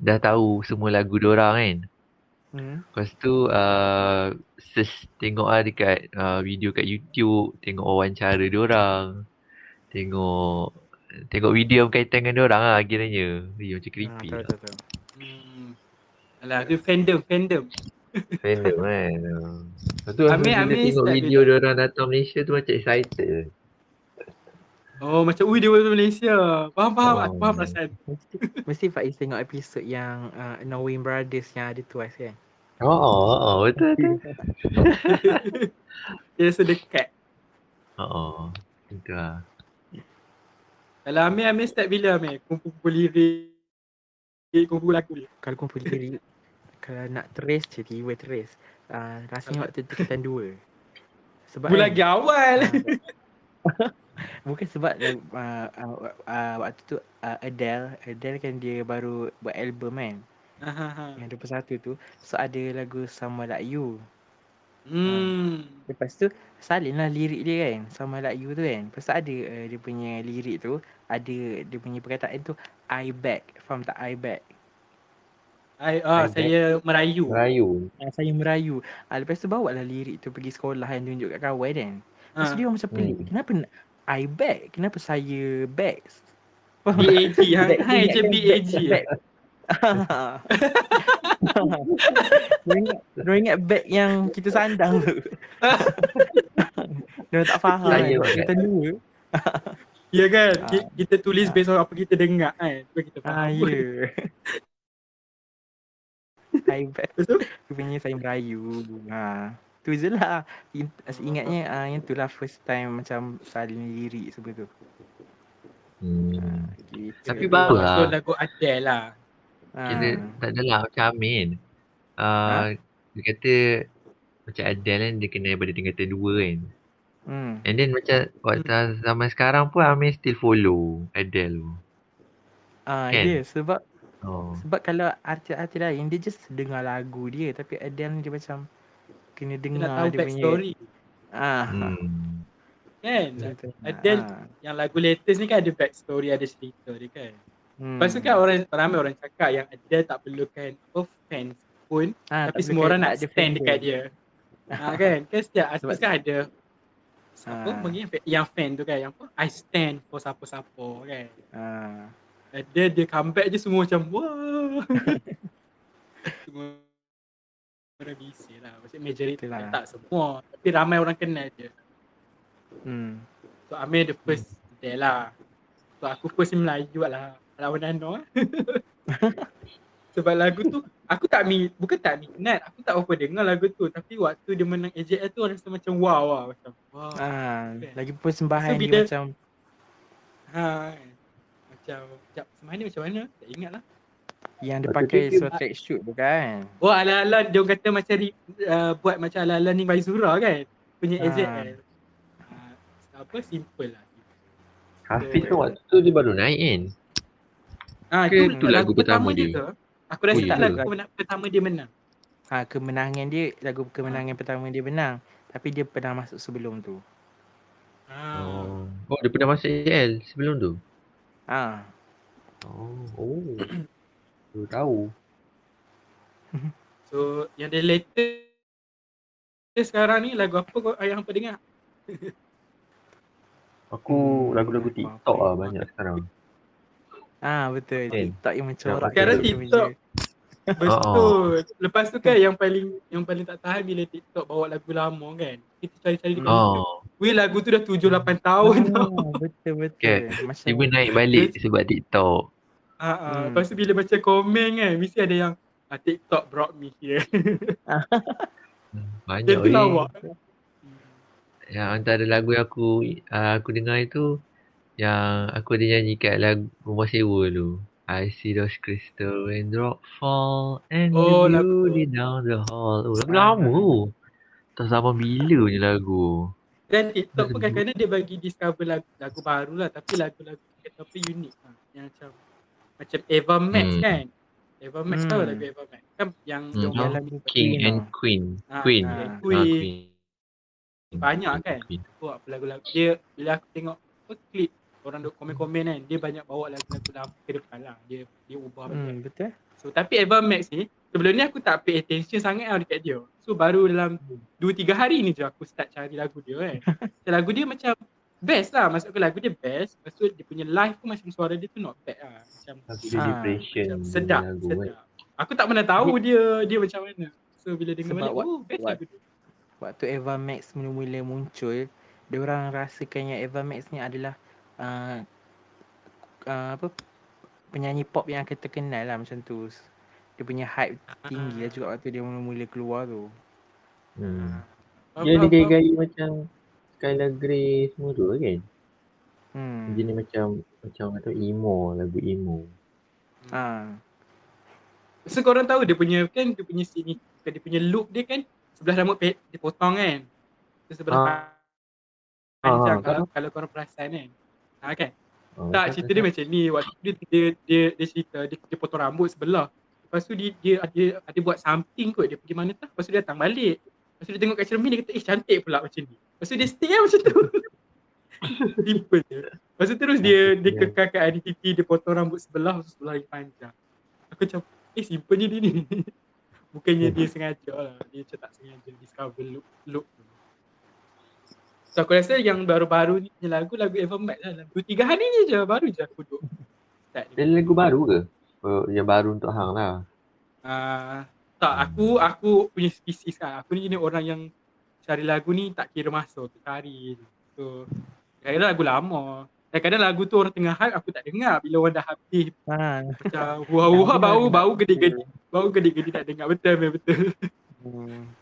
dah tahu semua lagu diorang kan. Lepas tu search tengok lah dekat video kat YouTube. Tengok wawancara diorang. Tengok video yang berkaitan dengan diorang lah kiranya. Macam creepy lah. Alah tu fandom kan. Lepas tu bila tengok video diorang datang Malaysia tu macam excited. Macam dia buat Malaysia. Faham. Aku faham perasaan. Mesti Faiz tengok episod yang Knowing Brothers yang ada Twice kan? Betul. Dia sedekat. Betul lah. Kalau Amir start bila Amir? Kumpul lirik, kumpul lagu dia. Kalau kumpul lirik, kalau nak trace je tiba-trace. Rasanya waktu tu kita 2. Sebab lagi awal. Bukan sebab waktu tu Adele kan dia baru buat album kan. Yang 21 tu. So ada lagu Sama Like You. Lepas tu salinlah lirik dia kan, Sama Like You tu kan. Lepas tu ada dia punya lirik tu, ada dia punya perkataan tu I back. Faham tak? I back. Saya merayu. Saya merayu. Lepas tu bawalah lirik tu pergi sekolah kan, tunjuk kat kawan kan. Lepas dia macam pelik. Kenapa I back? Kenapa saya back? BAG. Hai je BAG. Mereka ingat back yang kita sandang tu. Mereka tak faham. Kita dua. Ya kan? Kita tulis based on apa kita dengar kan? Kita faham. Ya. I back. Rupanya saya merayu. Tu je lah. Ingatnya yang tu lah first time macam saling lirik sebelum tu. Gitu. Tapi baru lah. So lagu Adele lah. Kita tak adalah macam Amin. Dia kata macam Adele kan dia kena pada tingkatan 2 kan. And then macam waktu zaman sekarang pun Amin still follow Adele tu. Kan? Yeah, sebab kalau artis-artis lain dia just dengar lagu dia. Tapi Adele dia macam kena dengar dia punya story. Kan? Adele yang lagu latest ni kan ada back story, ada cerita dia kan. Lepas tu kan ramai orang cakap yang Adele tak perlukan fans pun tapi semua orang nak stand dekat dia. Kan? Kan setiap artis kan ada siapa yang fan tu kan, yang I stand for siapa-siapa kan. And then dia comeback je semua macam wah. Semua orang bising lah. Maksudnya majority lah. Tak semua. Tapi ramai orang kenal je. So Amir the first there lah. So aku first Melayu lah. Lawan Nano lah. Sebab lagu tu aku tak minat. Bukan tak minat. Aku tak apa dengar lagu tu. Tapi waktu dia menang AJL tu rasa macam wow lah. Macam wow. Lagi pun sembahan so, dia macam. Sekejap semalam macam mana? Tak ingat lah. Yang dia pakai seluar track shoot bukan? Oh ala-ala dia kata macam buat macam ala-ala ni Baizura kan? Punya AJL. Apa simple lah. Hafiz kan waktu tu dia baru naik kan? Itu lagu pertama dia ke? Aku rasa tak lagu pertama dia menang. Kemenangan dia, lagu kemenangan pertama dia menang. Tapi dia pernah masuk sebelum tu. Oh dia pernah masuk AJL sebelum tu? Oh. Aku tahu. So yang dia later sekarang ni lagu apa yang hangpa dengar? Aku lagu-lagu TikTok lah banyak sekarang. Betul. TikTok yang mencorak. Sekarang TikTok. Betul. Lepas tu kan yang paling tak tahan bila TikTok bawa lagu lama kan. Kita cari-cari dekat TikTok. Weh lagu tu dah 7-8 tahun tau. Betul-betul. Tiba naik balik sebab TikTok. Lepas tu bila baca komen kan mesti ada yang TikTok brought me here. Banyak weh. Yang antara lagu yang aku dengar itu yang aku ada nyanyi kat lagu Rumah Sewa tu. I see those crystal raindrop fall and you lead down the hall. Lagu lama tu. Tak sama bila je lagu. Dan TikTok pun kadang-kadang dia bagi discover lagu baru lah. Tapi lagu-lagu kita pun unik lah. Yang macam Ava Max kan. Ava Max tahu lagu Ava Max kan yang King and Queen. Queen. Banyak kan buat lagu-lagu dia. Bila aku tengok klip orang duk komen-komen kan, dia banyak bawa lagu-lagu lama ke depan lah. Dia ubah betul. So tapi Ava Max ni sebelum ni aku tak pay attention sangat tau dekat dia. So baru dalam 2-3 hari ni je aku start cari lagu dia kan. So lagu dia macam best lah, masuk ke lagu dia best. Lepas tu dia punya live pun macam suara dia tu not bad lah. Macam depression macam sedap. Aku tak pernah tahu dia macam mana. So bila dengar balik best lagu dia. Waktu Ava Max mula-mula muncul, diorang rasakan yang Ava Max ni adalah penyanyi pop yang akan terkenal lah macam tu. Dia punya hype tinggi lah juga waktu dia mula-mula keluar tu. Dia gaya-gaya macam Skylar Grey semua tu kan? Jenis macam atau emo, lagu emo. So korang tahu dia punya sini, dia punya look dia kan? Sebelah rambut dia potong kan. Terus sebelah panjang kalau korang perasan kan. Cerita dia macam ni. Waktu dia cerita dia potong rambut sebelah. Lepas tu dia ada buat something kot. Dia pergi mana tak. Lepas tu dia datang balik. Lepas tu dia tengok kat cermin dia kata cantik pula macam ni. Lepas tu dia stay kan macam tu. Simple je. Lepas tu terus dia kekal kat identiti. Dia potong rambut sebelah. Sebelah lagi panjang. Aku macam simple je dia ni. Bukannya dia sengaja lah. Dia macam tak sengaja discover look tu. So aku rasa yang baru-baru ni lagu Evermast lah. 2-3 hari ni je baru je aku duduk. Dan lagu baru ke? Yang baru untuk hang lah. Tak, aku punya spesies lah. Aku ni jenis orang yang cari lagu ni tak kira masa tu cari. So kadang-kadang lagu lama. Kadang-kadang lagu tu orang tengah hype, aku tak dengar. Bila orang dah habis macam wah bau gede-gede tak dengar. Betul.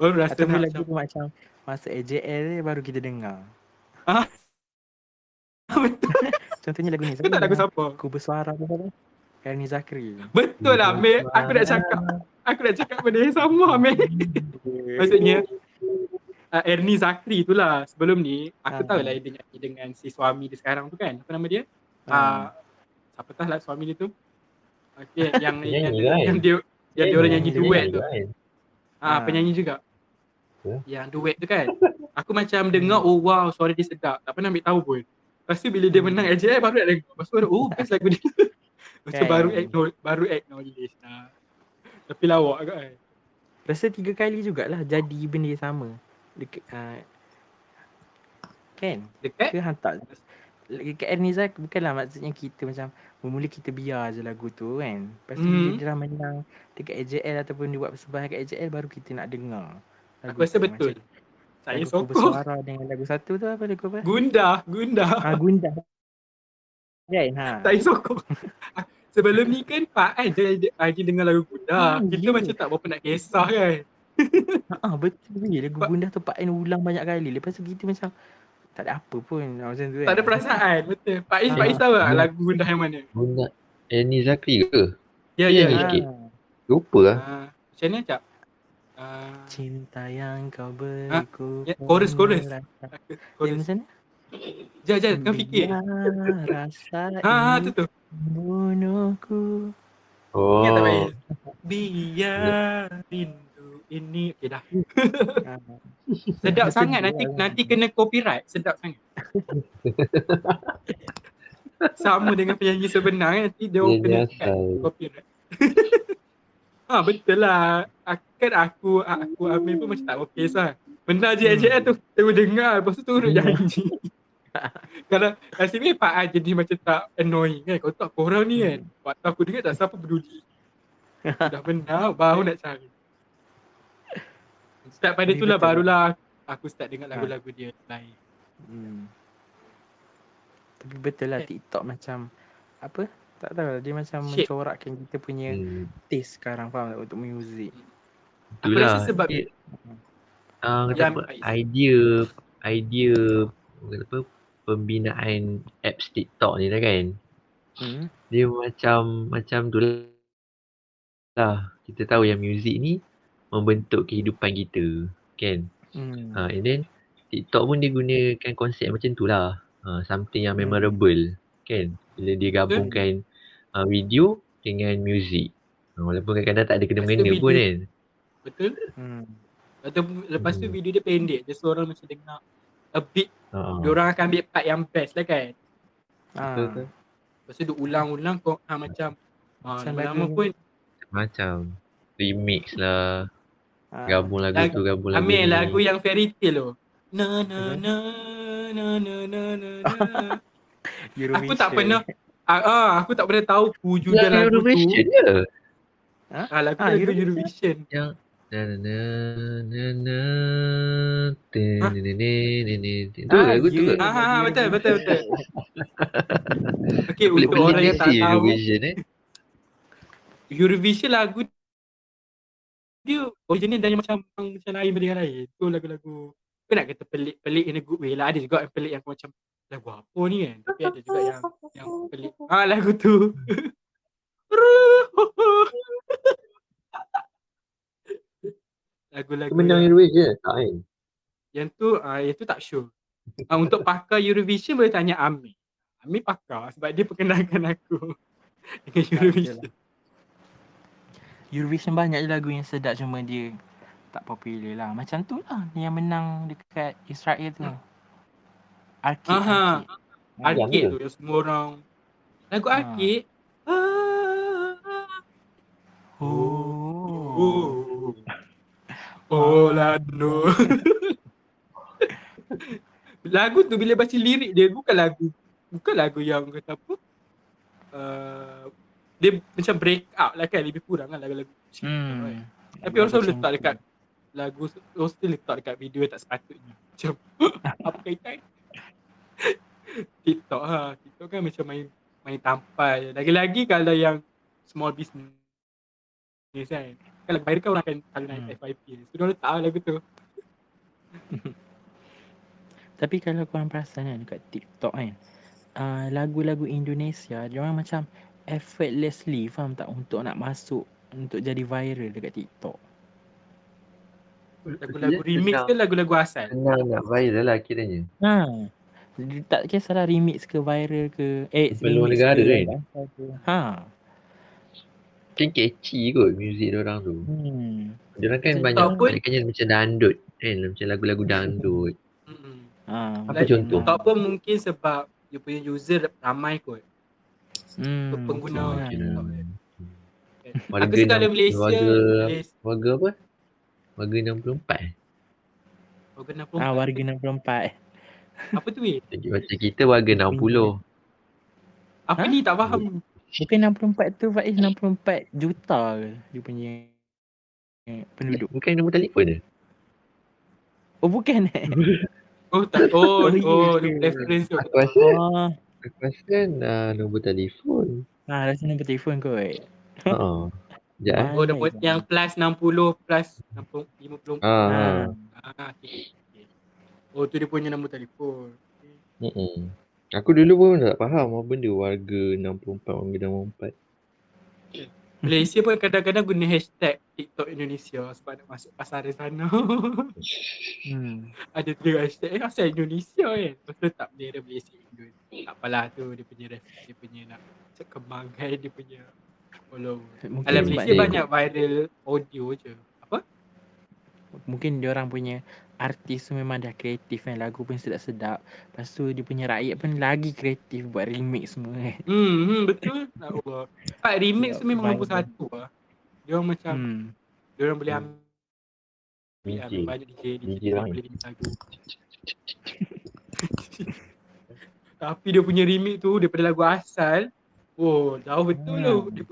Baru rasa atau macam masa AJL baru kita dengar. Betul. Contohnya lagu ni aku tak lagu siapa? Aku bersuara apa? Ermy Zakry. Betul lah Amir, aku nak cakap benda yang sama Amir. Maksudnya Ermy Zakry tu lah. Sebelum ni aku tahu lah dia nyanyi dengan si suami dia sekarang tu kan. Apa nama dia? Siapa tahu lah suami dia tu. Okay, yang dia orang nyanyi duet tu. Penyanyi juga. Yang duet tu kan. Aku macam dengar wow suara dia sedap. Tak pernah ambil tahu pun. Lepas tu bila dia menang AJL baru nak dengar. Lepas tu best lagu dia. Lepas tu baru acknowledge lah. Tapi lawak kan. Rasa 3 kali jugalah jadi benda sama. Dekat. Kan? Dekat? Dia hantar. Ermy Zakry bukanlah maksudnya kita macam mula kita biar je lagu tu kan. Lepas tu dia dah menang dekat AJL ataupun dia buat persembahan kat AJL baru kita nak dengar lagu. Aku rasa betul. Saya sokong. Suara dengan lagu satu tu apa lagu apa? Gundah. Ah, Gundah. Kan ha. Saya sokong. Sebelum ni kan Faan je lagi dengar lagu Gundah. Kita macam tak berapa nak kisah kan. Betul ni lagu Gundah tu Faan ulang banyak kali. Lepas tu kita macam tak ada apa pun macam tu kan. Tak ada perasaan. Betul. Faiz tahu tak lagu Gundah yang mana? Gundah Ermy Zakry ke? Ya. Sikit. Lupa lah. Macam mana cakap? Cinta yang kau beriku. Chorus. Chorus macam mana? Jangan kau fikir. Rasa tu tu. Bunuhku. Oh. Ingat tak baik? Biar rindu ini. Okay dah. Sedap sangat. Nanti kena copyright. Sedap sangat. Sama dengan penyanyi sebenar. Nanti dia kena copyright. Betul lah. Kan aku Amir pun macam tak okey lah. Benda AJL tu terus dengar lepas tu turut janji. Kalau nasib ni Pak A jadi macam tak annoying kan. Kau tak korang ni kan. Waktu aku dengar tak siapa peduli. Dah benar baru nak cari. Start pada tu lah barulah aku start dengar lagu-lagu dia lain. Tapi betul lah TikTok macam apa? Tak tahu lah, dia macam mencorakkan kita punya taste sekarang, faham tak, untuk muzik. Aku rasa sebab idea apa pembinaan apps TikTok ni lah kan. Dia macam tu lah. Kita tahu yang muzik ni membentuk kehidupan kita kan. And then TikTok pun dia gunakan konsep macam tu lah. Something yang memorable kan. Bila dia gabungkan video dengan muzik, walaupun kadang-kadang tak ada kena-mengena pun kan. Betul. Lepas tu video dia pendek. Dia seorang macam dengar a bit. Diorang akan ambil part yang best lah kan. Betul. Lepas tu dia ulang-ulang kau macam lama pun macam remix lah. Gabung lagu tu, gabung lagu. Ambil lagu yang fairy tale tu. Na na na na na na na. Eurovision. Aku tak pernah tahu wujud dia lagu Eurovision tu. Dia. Lagu Eurovision. Yang tu lagu tu. Betul. Okey, untuk orang yang tak tahu Eurovision lagu dia original dan macam lain daripada lain. Tu lagu-lagu kau nak kata pelik in a good way lah. Ada juga yang pelik yang macam lagu apa ni kan, tapi ada juga yang pelik. Lagu tu. Lagu-lagu menang Eurovision tak kan? Yang tu tak sure. Untuk pakar Eurovision boleh tanya Amir. Amir pakar sebab dia perkenalkan aku dengan Eurovision. Eurovision banyak je lagu yang sedap cuma dia tak popular lah. Macam tu lah yang menang dekat Israel tu. Arcade tu yang semua orang. Lagu Arcade. Lano. Lagu tu bila baca lirik dia bukan lagu yang kata apa. Dia macam break up lah kan, lebih kurang kan lagu-lagu. Tapi orang selalu letak dekat lagu, orang selalu letak dekat video tak sepatutnya. Macam apa kaitan? TikTok TikTok kan macam main tampal. Lagi-lagi kalau yang small business kan. Kalau viral kan orang akan kalau naik FYP. So dia letak lagu tu. Tapi kalau korang perasan kan dekat TikTok kan, lagu-lagu Indonesia dia orang macam effortlessly, faham tak, untuk nak masuk, untuk jadi viral dekat TikTok. Lagu-lagu remix ke lagu-lagu asal? Senang nak viral lah kiranya. Tak kisahlah remix ke viral ke belum negara kan. Kan catchy kot muzik diorang tu. Diorang kan banyak kena macam dandut kan, macam lagu-lagu dandut. Apa contoh? Tak pun mungkin sebab dia punya user ramai kot. Pengguna warga dalam Malaysia. Warga apa? Warga 64. Warga 64. Apa tu weh? Macam kita warga 60. Apa ni tak faham. Bukan 64 tu Faiz, 64 juta ke dia punya penduduk. Bukan nombor telefon dia? Oh bukan eh? Oh tak, oh reference tu. Aku rasa nombor telefon. Rasa nombor telefon kot. Oh. Sekejap. Oh nombor yang plus 60 plus 50. Okay. Oh tu dia punya nombor telefon. Aku dulu pun tak faham apa benda warga 64, warga 64. Malaysia pun kadang-kadang guna hashtag TikTok Indonesia sebab nak masuk pasaran sana. Ada tiga hashtag asal Indonesia kan. Lepas tak bendera Malaysia Indonesia. Tak apalah tu dia punya reference, dia punya nak kembangkan dia punya follow. Alam Malaysia banyak viral audio je. Apa? Mungkin diorang punya artis tu memang dah kreatif kan. Lagu pun sedap-sedap. Lepas tu dia punya rakyat pun lagi kreatif buat remix semua kan. Betul. Allah. Sebab remix tu memang nombor satu lah. Diorang macam diorang boleh ambil banyak DJ diorang boleh bikin lagu. Tapi dia punya remix tu daripada lagu asal, oh jauh betul tu. Dia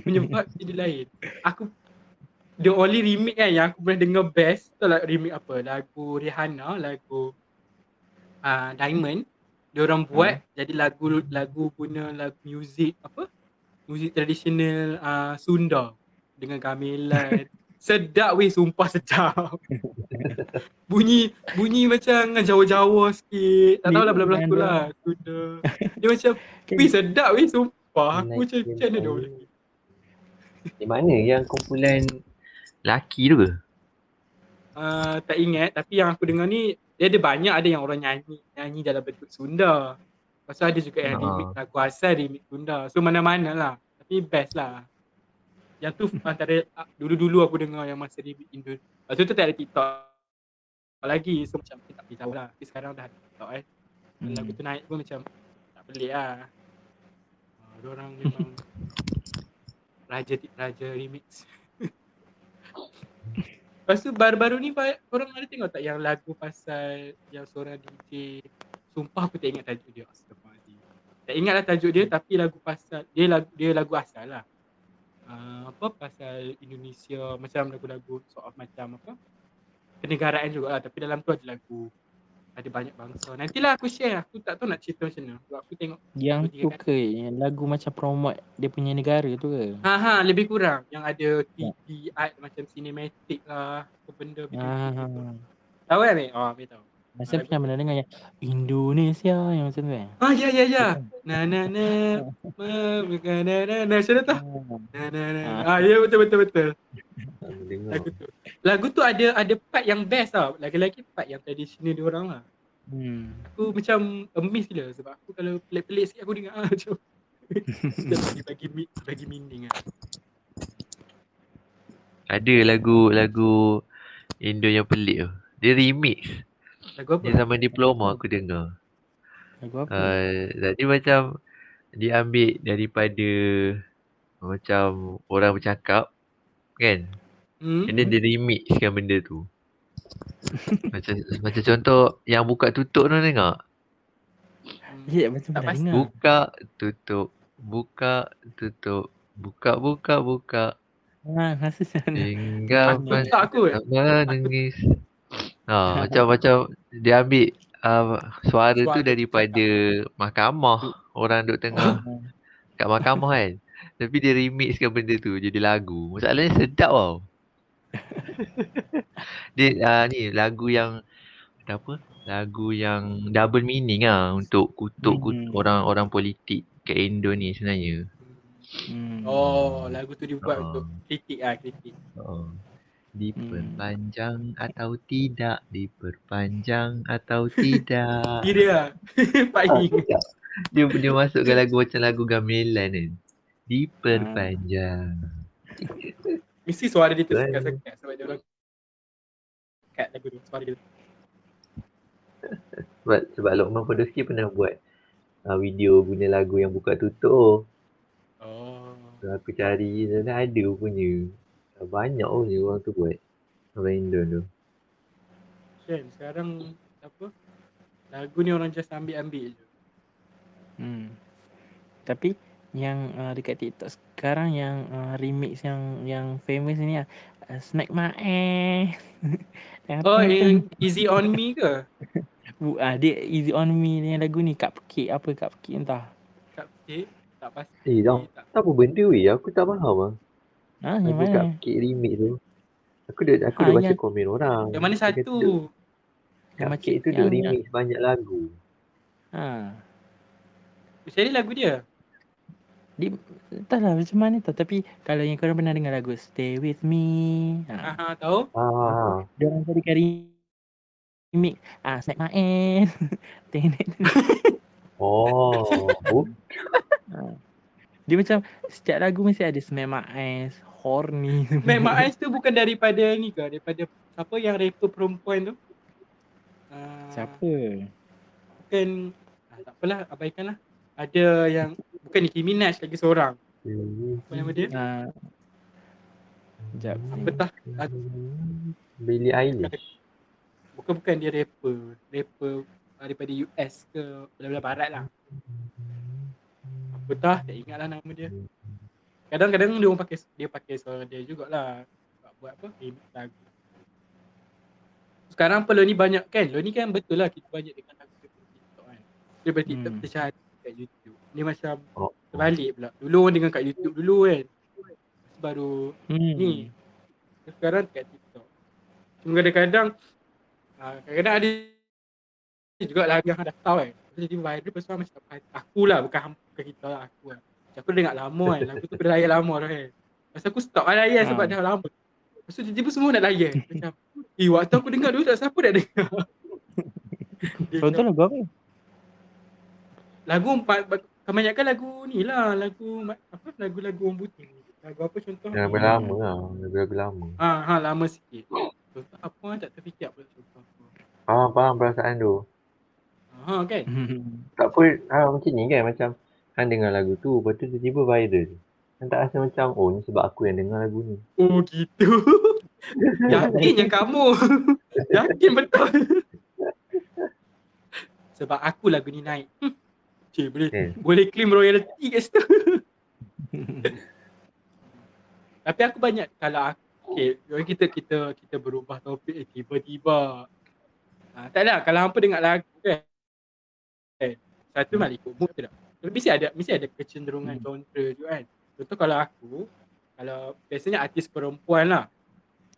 punya vibe jadi lain. Aku the only remix kan yang aku pernah dengar best tu lah remix apa? Lagu Rihanna, lagu Diamond. Diorang buat jadi lagu guna lagu music apa? Muzik tradisional Sunda dengan gamelan. Sedap weh, sumpah sedap. bunyi macam Jawa-Jawa sikit. Tak tahulah belah-belah tu lah Sunda. Dia macam weh sedap weh, sumpah. Aku macam mana dia boleh. Di mana yang kumpulan laki tu ke? Tak ingat, tapi yang aku dengar ni dia ada banyak, ada yang orang nyanyi dalam bentuk Sunda. Pasal ada juga yang remix lagu asal, remix Sunda. So mana-mana lah. Tapi best lah. Yang tu antara dulu-dulu aku dengar yang masa remix Indo. Lepas tu tak ada TikTok lagi. So macam tak boleh tahu lah. Tapi sekarang dah ada TikTok kan. Lagu tu naik pun macam tak pelik lah. Diorang memang raja remix. Lepas tu baru-baru ni korang ada tengok tak yang lagu pasal yang seorang DJ? Sumpah aku tak ingat tajuk dia. Tak ingatlah tajuk dia, tapi lagu pasal dia lagu asal lah. Apa pasal Indonesia, macam lagu-lagu soal macam apa kenegaraan jugalah, tapi dalam tu ada lagu ada banyak bangsa. Nantilah aku share. Aku tak tahu nak cerita macam mana. Sebab aku tengok yang tu ke yang lagu macam promote dia punya negara tu ke? Ha, lebih kurang. Yang ada TV art macam cinematic lah, apa benda begitu. Tahu kan? Tahu. Masa macam mana dengar yang Indonesia yang macam tu kan? Ya. Na bukan na sana tu. Na. Ya betul. Lagu tu ada part yang best tau. Lagi-lagi part yang tradisional dia orang lah. Aku macam amazed gila sebab aku kalau pelik-pelik sikit aku dengar macam bagi meaning lah. Ada lagu Indo yang pelik tu. Dia remix. Lagu apa? Dia sama diploma aku dengar. Lagu apa? Jadi macam dia ambil daripada macam orang bercakap kan. And then dia remixkan benda tu. macam contoh yang buka tutup tu tengok. Ya macam dengar. Buka tutup. Buka. Rasa sana. Tinggal menangis. Macam dia ambil suara tu daripada mahkamah. Orang duk tengah kat mahkamah kan. Tapi dia remixkan benda tu jadi lagu. Masalahnya sedap tau. Dia ni lagu yang apa? Lagu yang double meaning lah untuk kutuk orang-orang politik kat Indo ni sebenarnya. Oh, lagu tu dibuat untuk kritik. Diperpanjang atau tidak? Kira lah. Pagi. Dia masukkan lagu macam lagu gamelan kan. Diperpanjang. Mesti suara dia tu sekat-sekat sebab dia orang sekat lagu tu, suara dia. Sebab Lokman Podolski pernah buat video guna lagu yang buka tutup. So, aku cari dan ada punya. Banyak punya orang tu buat. Orang Indon tu. Sekarang apa? Lagu ni orang just ambil-ambil je. Tapi yang dekat TikTok sekarang yang remix yang famous ni lah, Smack My Ass. Oh, Easy On Me ke? Dia Easy On Me ni lagu ni, Kak Pekik apa, Kak Pekik entah. Kak Pekik? Tak pasti. Tak apa benda weh, aku tak faham lah. Yang mana? Kak Pekik remix tu. Aku dah baca komen orang. Yang mana satu? Kak Pekik tu dia remix banyak lagu. Macam ni lagu dia? Dia entahlah macam mana tau, tapi kalau yang korang pernah dengar lagu Stay With Me, tahu? Dia orang jadikan remix Snack Maen. Dia macam setiap lagu mesti ada Snack Maen, Horny. Snack Maen tu bukan daripada ni ke? Daripada siapa yang rapper perempuan tu? Siapa? Bukan, tak apalah, abaikanlah. Ada yang bukan Nicki Minaj lagi seorang. Apa nama dia? Sekejap. Apatah Billie Eilish. Bukan dia rapper. Rapper daripada US ke belah-belah barat lah. Apatah tak ingat lah nama dia. Kadang-kadang dia pakai suara dia jugalah. Tak buat apa, remix lagu. Sekarang perlu ni banyak kan. Lo ni kan betul lah kita banyak dengan lagu daripada TikTok kan. Daripada TikTok kita cari kat YouTube. Ni macam terbalik pula. Dulu orang dengar kat YouTube dulu kan. Baru ni. Sekarang kat TikTok. Cuma kadang-kadang ada juga lagu yang dah tahu kan. Jadi viral pasal macam aku lah. Bukan kita lah, aku lah. Macam aku dengar lama kan. Lagu tu dah layan lama dah kan. Pasal aku stop lah layan sebab dah lama. Lepas tu tiba-tiba semua nak layan. Macam waktu aku dengar dulu tak siapa nak dengar. Contoh lagu apa? Lagu kebanyakan lagu ni lah, lagu orang buta. Lagu apa contoh? Lagu lama. Lama sikit. Contoh apa tak terfikir pula contoh. Faham perasaan tu. Kan? Tak apa, macam ni kan, macam kan dengar lagu tu, lepas tu tiba-tiba viral. Kan tak rasa macam, ni sebab aku yang dengar lagu ni. Oh gitu. Yakinnya kamu. Yakin betul. Sebab aku lagu ni naik. Cik boleh claim royalty kat situ. Tapi aku banyak kalau kita berubah topik tiba-tiba. Taklah kalau hampa dengar lagu kan. Satu mari ikut mood tu dah. Tapi mesti ada kecenderungan genre tu kan. Contoh kalau biasanya artis perempuan lah.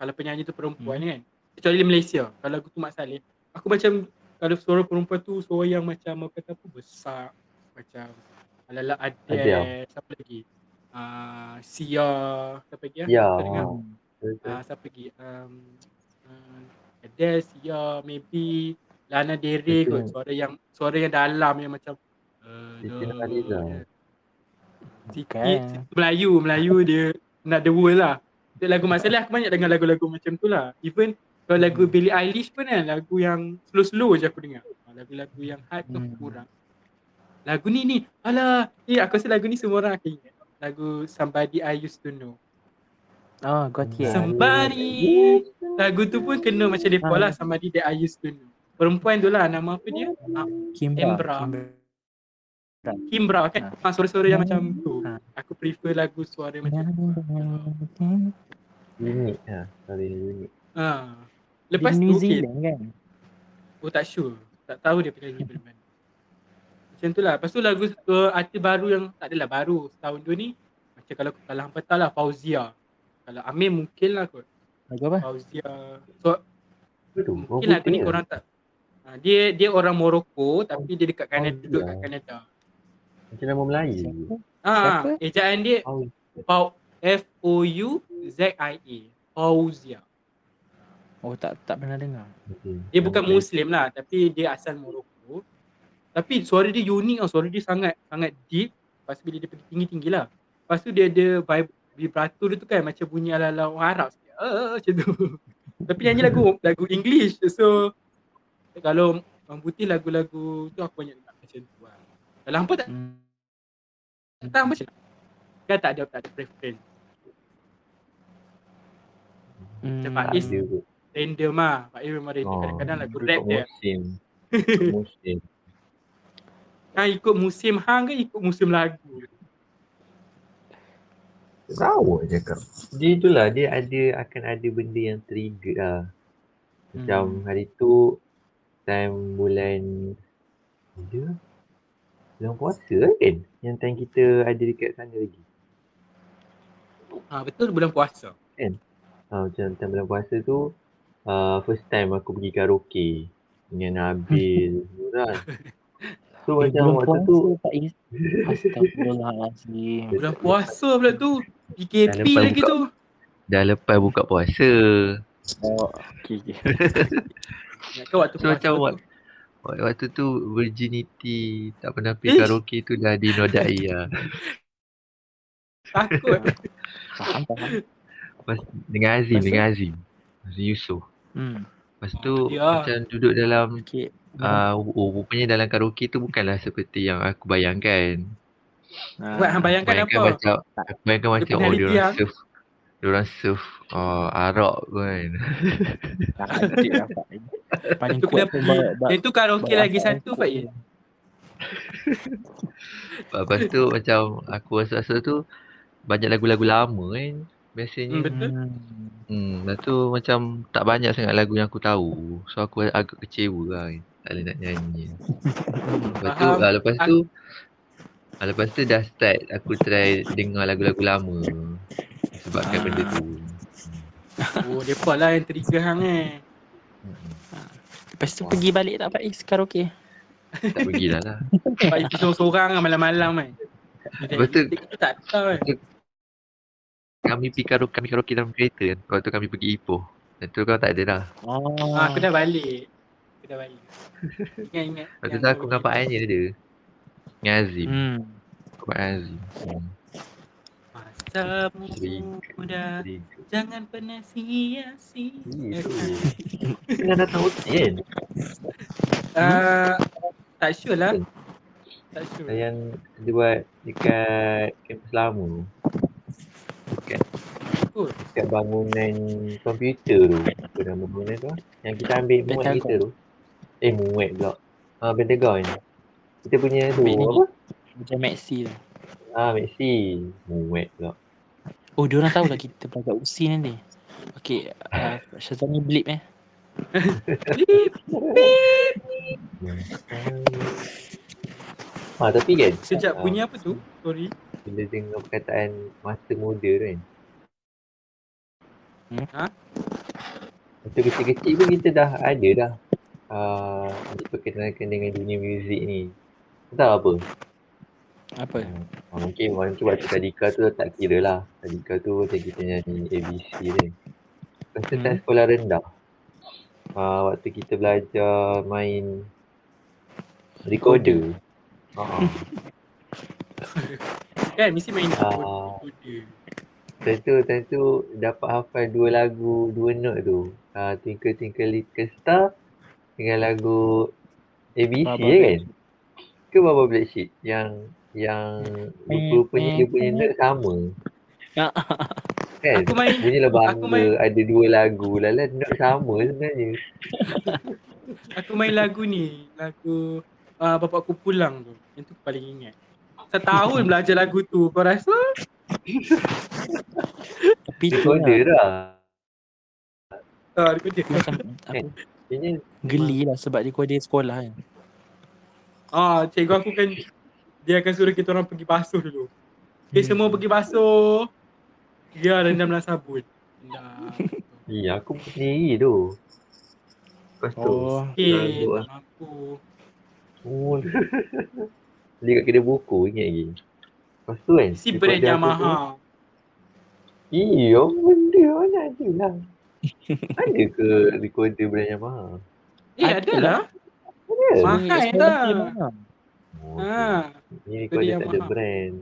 Kalau penyanyi tu perempuan kan. Kecuali di Malaysia. Kalau aku tu Mat Saleh, aku macam kalau suara perempuan tu suara yang macam kata apa besar, macam ala-ala Adele, siapa lagi? Sia, siapa lagi? Siapa lagi? Adele, Sia, maybe Lana Del Rey kot, suara yang dalam yang macam Siti Nurhaliza. Siti Melayu dia nak the world lah. Lagu masalah aku banyak dengar lagu-lagu macam tu lah. Even kalau lagu Billie Eilish pun kan, lagu yang slow-slow je aku dengar. Lagu-lagu yang hard tu kurang. Lagu ni. Aku rasa lagu ni semua orang akan ingat. Lagu Somebody I Used To Know. Got it. Somebody. Lagu tu pun kena macam mereka lah, Somebody That I Used To Know. Perempuan tu lah, nama apa dia? Kimbra kan? Suara-suara yang macam tu. Aku prefer lagu suara macam tu. Unik. Lepas tu Zealand kan? Oh tak sure. Tak tahu dia penyanyi dari mana. Macam tu lah. Lepas tu lagu artis baru yang tak adalah baru setahun tu ni. Macam kalau hampa tahu lah Fauzia. Kalau Amir mungkin lah kot. Lagu apa? Fauzia. So, mungkin lagu ni korang tak. Dia orang Morocco tapi dia dekat Kanada, duduk kat Kanada. Macam nama Melayu. Ejaan dia Fouzia. Fauzia. Oh tak pernah dengar. Dia bukan Muslim lah tapi dia asal Morocco. Tapi suara dia unik tau. Suara dia sangat sangat deep. Lepas bila dia pergi tinggi-tinggi lah. Lepas tu dia ada vibrato dia tu kan macam bunyi ala-ala orang Arab sikit. Macam tu. Tapi nyanyi lagu English. So kalau orang putih lagu-lagu tu aku banyak dengar macam tu lah. Kalau hampa tak tak macam kan tak ada preference. Macam Faiz random lah. Faiz memang random. Kadang-kadang lagu rap dia Musim. Ha, ikut musim hang ke ikut musim lagu? Rawak cakap. Dia itulah, dia ada akan ada benda yang trigger lah. Macam hari tu time bulan dia bulan puasa kan? Yang time kita ada dekat sana lagi. Ah, betul, bulan puasa kan? Ah, macam time bulan puasa tu first time aku pergi karaoke dengan Nabil Nuran. So macam waktu tu astagfirullahalazim. Bulan puasa pula tu, PKP lagi buka, tu. Dah lepas buka puasa. Oh, okey. So macam waktu tu virginity tak pernah pergi karaoke tu dah dinodai lah. Takut. Faham. Dengan Azim. Yusuf. Lepas tu macam duduk dalam rupanya dalam karaoke tu bukanlah seperti yang aku bayangkan. Bayangkan apa? Macam, aku bayangkan macam diorang serve arak kan. Paling kuat pun itu karaoke lagi satu Faiz. Lepas tu macam aku rasa tu banyak lagu-lagu lama kan biasanya. Lepas tu macam tak banyak sangat lagu yang aku tahu. So aku agak kecewa lah kan. Tak boleh nak nyanyi. Lepas tu dah start aku try dengar lagu-lagu lama sebabkan benda tu. Oh, depa lah yang trigger hang Lepas tu pergi balik tak Faiz karaoke? Tak pergilah lah. Faiz pergi sorang malam-malam kan. Lepas tu tak tahu kan. Kami pergi karaoke dalam kereta. Waktu kami pergi Ipoh. Tentu kau tak ada dah. Aku dah balik. Ingat-ingat. Waktu tu aku nampak Ain je dia. Dengan Azim. Aku nampak Azim. Masa muda, jangan pernah sia-sia. Kena datang hotel kan? Tak sure lah. Tak sure. Yang dia buat dekat kampus lama. Dekat bangunan komputer tu. Apa nama bangunan tu? Yang kita ambil muat kita tu. Muat pula. Pentagon. Kita punya tu apa? Macam Maxi tu. Maxi. Muat pula. Oh, diorang tahu lah kita pakai usin nanti. Okay, Syazani blip Blip. Tapi kan sejak bunyi apa tu? Sorry. Bila dengar perkataan masa muda tu kan. Waktu kecil-kecil pun kita dah ada dah diperkenalkan dengan dunia muzik ni. Tahu apa? Apa? Mungkin waktu tadika tu tak kira lah. Tadika tu macam kita nyanyi ABC ni. Lepas tu tak sekolah rendah waktu kita belajar main recorder. Kan mesti main tentu dapat hafal dua lagu, dua note tu. Twinkle Twinkle Little Star dengan lagu ABC Baba kan? Ke Baba Black Sheep yang dia punya note sama. Kan? Bunyilah bangga ada dua lagu, lala note sama sebenarnya. Aku main lagu ni, lagu Bapak Aku Pulang tu. Yang tu aku paling ingat. Setahun belajar lagu tu, kau rasa? Tapi recorder lah. Recorder macam geli lah sebab recorder sekolah kan. Cikgu aku kan dia akan suruh kita orang pergi basuh dulu. Semua pergi basuh. Ya, rendamlah sabun. Ya, aku sendiri tu. Lepas tu aku dia kat kedai buku ingat lagi. Lepas tu kan si brand Yamaha. Iya, benda mana ada lah. Ada ke recorder brand Yamaha? Ada lah. Mahal tak? Ni recorder tak ada brand.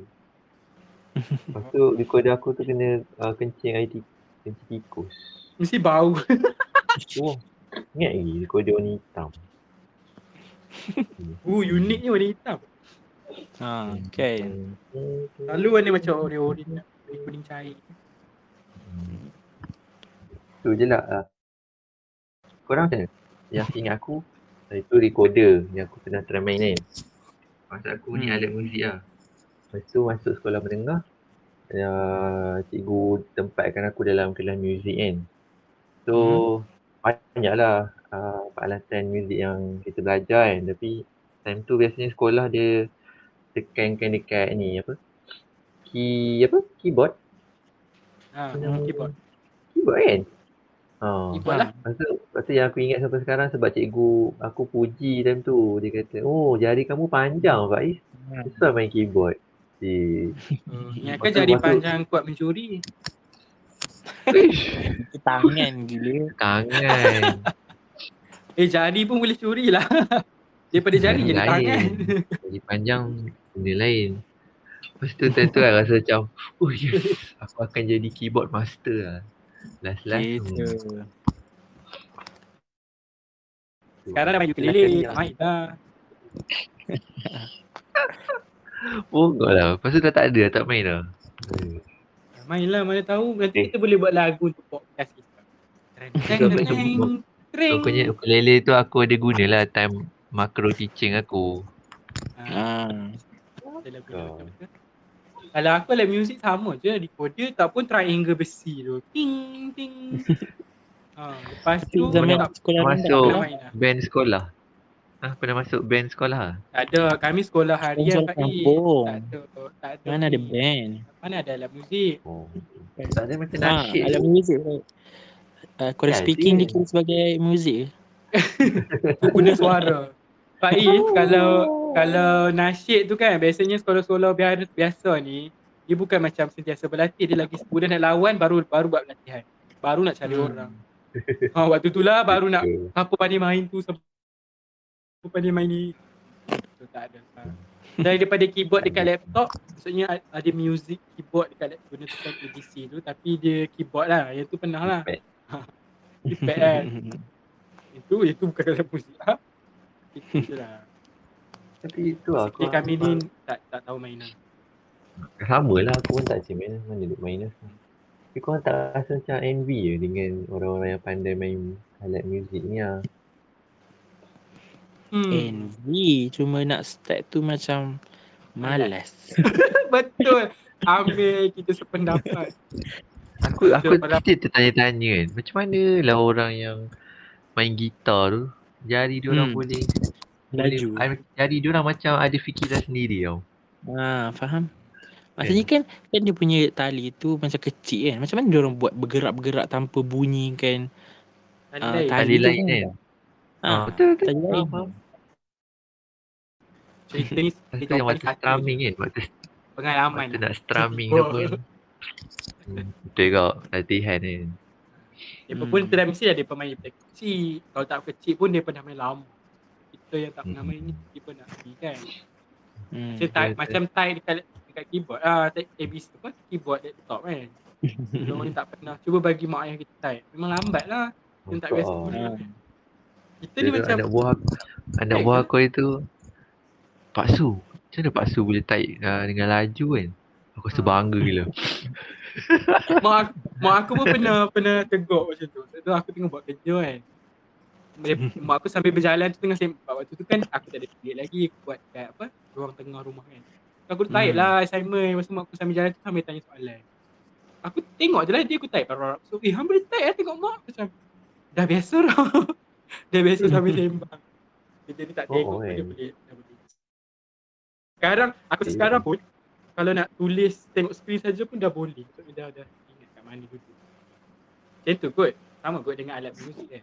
Lepas tu recorder aku tu kena kencing tikus. Mesti bau. Ingat lagi recorder warna hitam. Uniknya warna hitam. Okay. Lalu warna macam oreo-oreo ni kuning cair. Tu je lah. Korang macam mana? Yang ingat aku Itu recorder yang aku pernah try main kan. Masa aku ni alat muzik lah. Lepas tu masuk sekolah menengah, cikgu tempatkan aku dalam kelas muzik kan. So banyaklah peralatan muzik yang kita belajar kan. Tapi time tu biasanya sekolah dia tekankan dekat ni apa, keyboard. Keyboard kan? Keyboard lah. Lepas tu yang aku ingat sampai sekarang sebab cikgu aku puji time tu. Dia kata, oh jari kamu panjang Faiz, susah main keyboard. Yang kan jari panjang kuat mencuri. Tangan gila. Tangan. Jari pun boleh curi lah. Daripada jari je tangan. Jari panjang benda lain. Lepas tu tentu lah rasa macam oh yes, aku akan jadi keyboard master lah. Last tu. Sekarang dah baju keliling, main dah. Bongok lah, lepas tu dah tak ada, tak main dah. Main lah, mana tahu nanti kita boleh buat lagu untuk podcast kita. Rokoknya ukulele tu aku ada guna lah time macro teaching aku. Kalau aku alat muzik sama je, recorder tak pun triangle besi tu. Ting ting. Lepas tu masuk band sekolah. Pernah masuk band sekolah? Tak ada, kami sekolah harian Faiz. Tak ada. Mana ada band? Mana ada alat muzik? Tak ada macam nasyid. Alat muzik. Korang speaking dikira sebagai muzik. Guna suara. Faiz, kalau nasyid tu kan biasanya sekolah-sekolah biasa ni dia bukan macam sentiasa berlatih, dia lagi sebulan nak lawan baru buat pelatihan. Baru nak cari orang. Waktu tu lah baru nak apa pandai main tu, apa pandai main ni. So, tak ada. Daripada keyboard dekat laptop, maksudnya ada music keyboard dekat laptop guna tekan ABC tu tapi dia keyboard lah, yang tu pernah lah. Keypad kan. Itu bukan dalam muzik lah. Itu lah. Tapi itu lah aku kami ni tak tahu mainan. Sama lah aku pun tak cik mana duk mainan. Tapi korang tak rasa macam envy je dengan orang-orang yang pandai main alat muzik ni lah. Envy cuma nak start tu macam malas. Betul. Ambil kita sependapat. Aku kita tertanya-tanya kan macam mana lah orang yang main gitar tu jari dia orang boleh laju. Jari dia orang macam ada fikiran sendiri tau. Faham. Maksudnya kan dia punya tali tu macam kecil kan. Macam mana dia orang buat bergerak-bergerak tanpa bunyi kan tali lain kan. Betul. Tali lain. Kita yang waktu strumming kan, waktu pengalaman. Waktu nak strumming apa. Betul kau latihan kan. Mereka pun tradisi dah mereka main kecil. Kalau tak kecil pun mereka pernah main lama. Kita yang tak pernah main ni mereka pernah pergi kan. Macam tie dekat keyboard ABC tu kan keyboard laptop kan. Mereka ni tak pernah cuba bagi mak ayah kita tie. Memang lambat lah. Kita tak biasa pun kita ni macam anak buah aku itu Pak Su. Macam mana Pak Su boleh tie dengan laju kan. Aku rasa bangga gila. Mak aku pun pernah teguk macam tu. Sebab tu aku tengah buat kerja kan. Mak aku sambil berjalan tu tengah sempat. Waktu tu kan aku tak ada kerja lagi. Aku buat kat apa, ruang tengah rumah kan. So, aku type lah assignment. Masa mak aku sambil jalan tu sambil tanya soalan. Aku tengok je lah dia, aku type. So boleh type lah, tengok mak macam dah biasa lah. Dah biasa sambil sembang. Dia ni tak tengok dia boleh. Sekarang pun kalau nak tulis tengok screen saja pun dah boleh. Dah ingat kat mana duduk. Macam tu kot. Sama kot dengan alat muzik kan.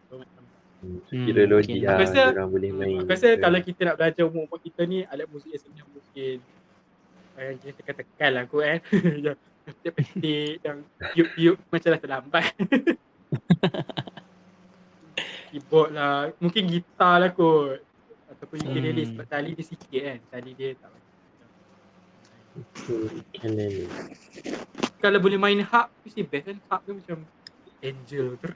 Kira logik lah orang boleh main. Aku rasa kalau kita nak belajar umur kita ni alat muzik yang sebenarnya mungkin kita tekan-tekan lah kot kan. Yang petik-petik, yang tiup-tiup macam lah terlambat. Keyboard lah, mungkin gitar lah kot. Ataupun ukulele sebab tali dia sikit kan. Tali dia tak kalau boleh main harp mesti best kan. Harp tu macam angel kata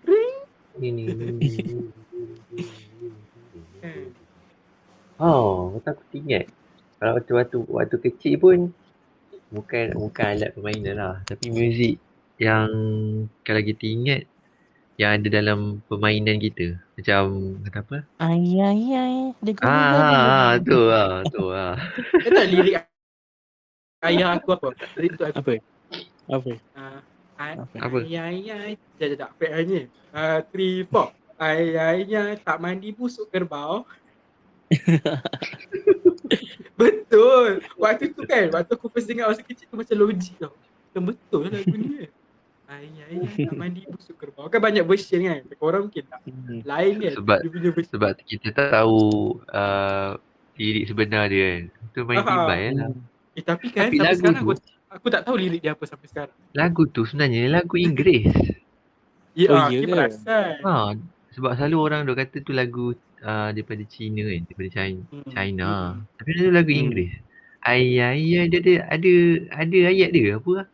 aku ingat kalau waktu kecil pun bukan alat permainan lah tapi muzik yang kalau kita ingat yang ada dalam permainan kita. Macam kata apa? Ayah. Tu lah. Tak lirik ayah aku apa? Lirik tu apa? Ayah. Sekejap. PR-nya. 3, 4. Ayah tak mandi busuk kerbau. Betul. Waktu tu kan, waktu aku first dengar masa kecil tu macam logik tau. Macam betul lah lagu ni. Ayah tak mandi busuk kerbau. Kan banyak version kan. Korang mungkin tak lain kan. Sebab kita tahu lirik sebenar dia kan. Tu main tibai lah. Tapi kan sampai sekarang tu, aku tak tahu lirik dia apa sampai sekarang. Lagu tu sebenarnya lagu Inggeris. Ya, kita perasan. Sebab selalu orang duk kata tu lagu daripada China kan, daripada China. Tapi dia lagu Inggeris. Ayah dia ada ayat dia apa lah.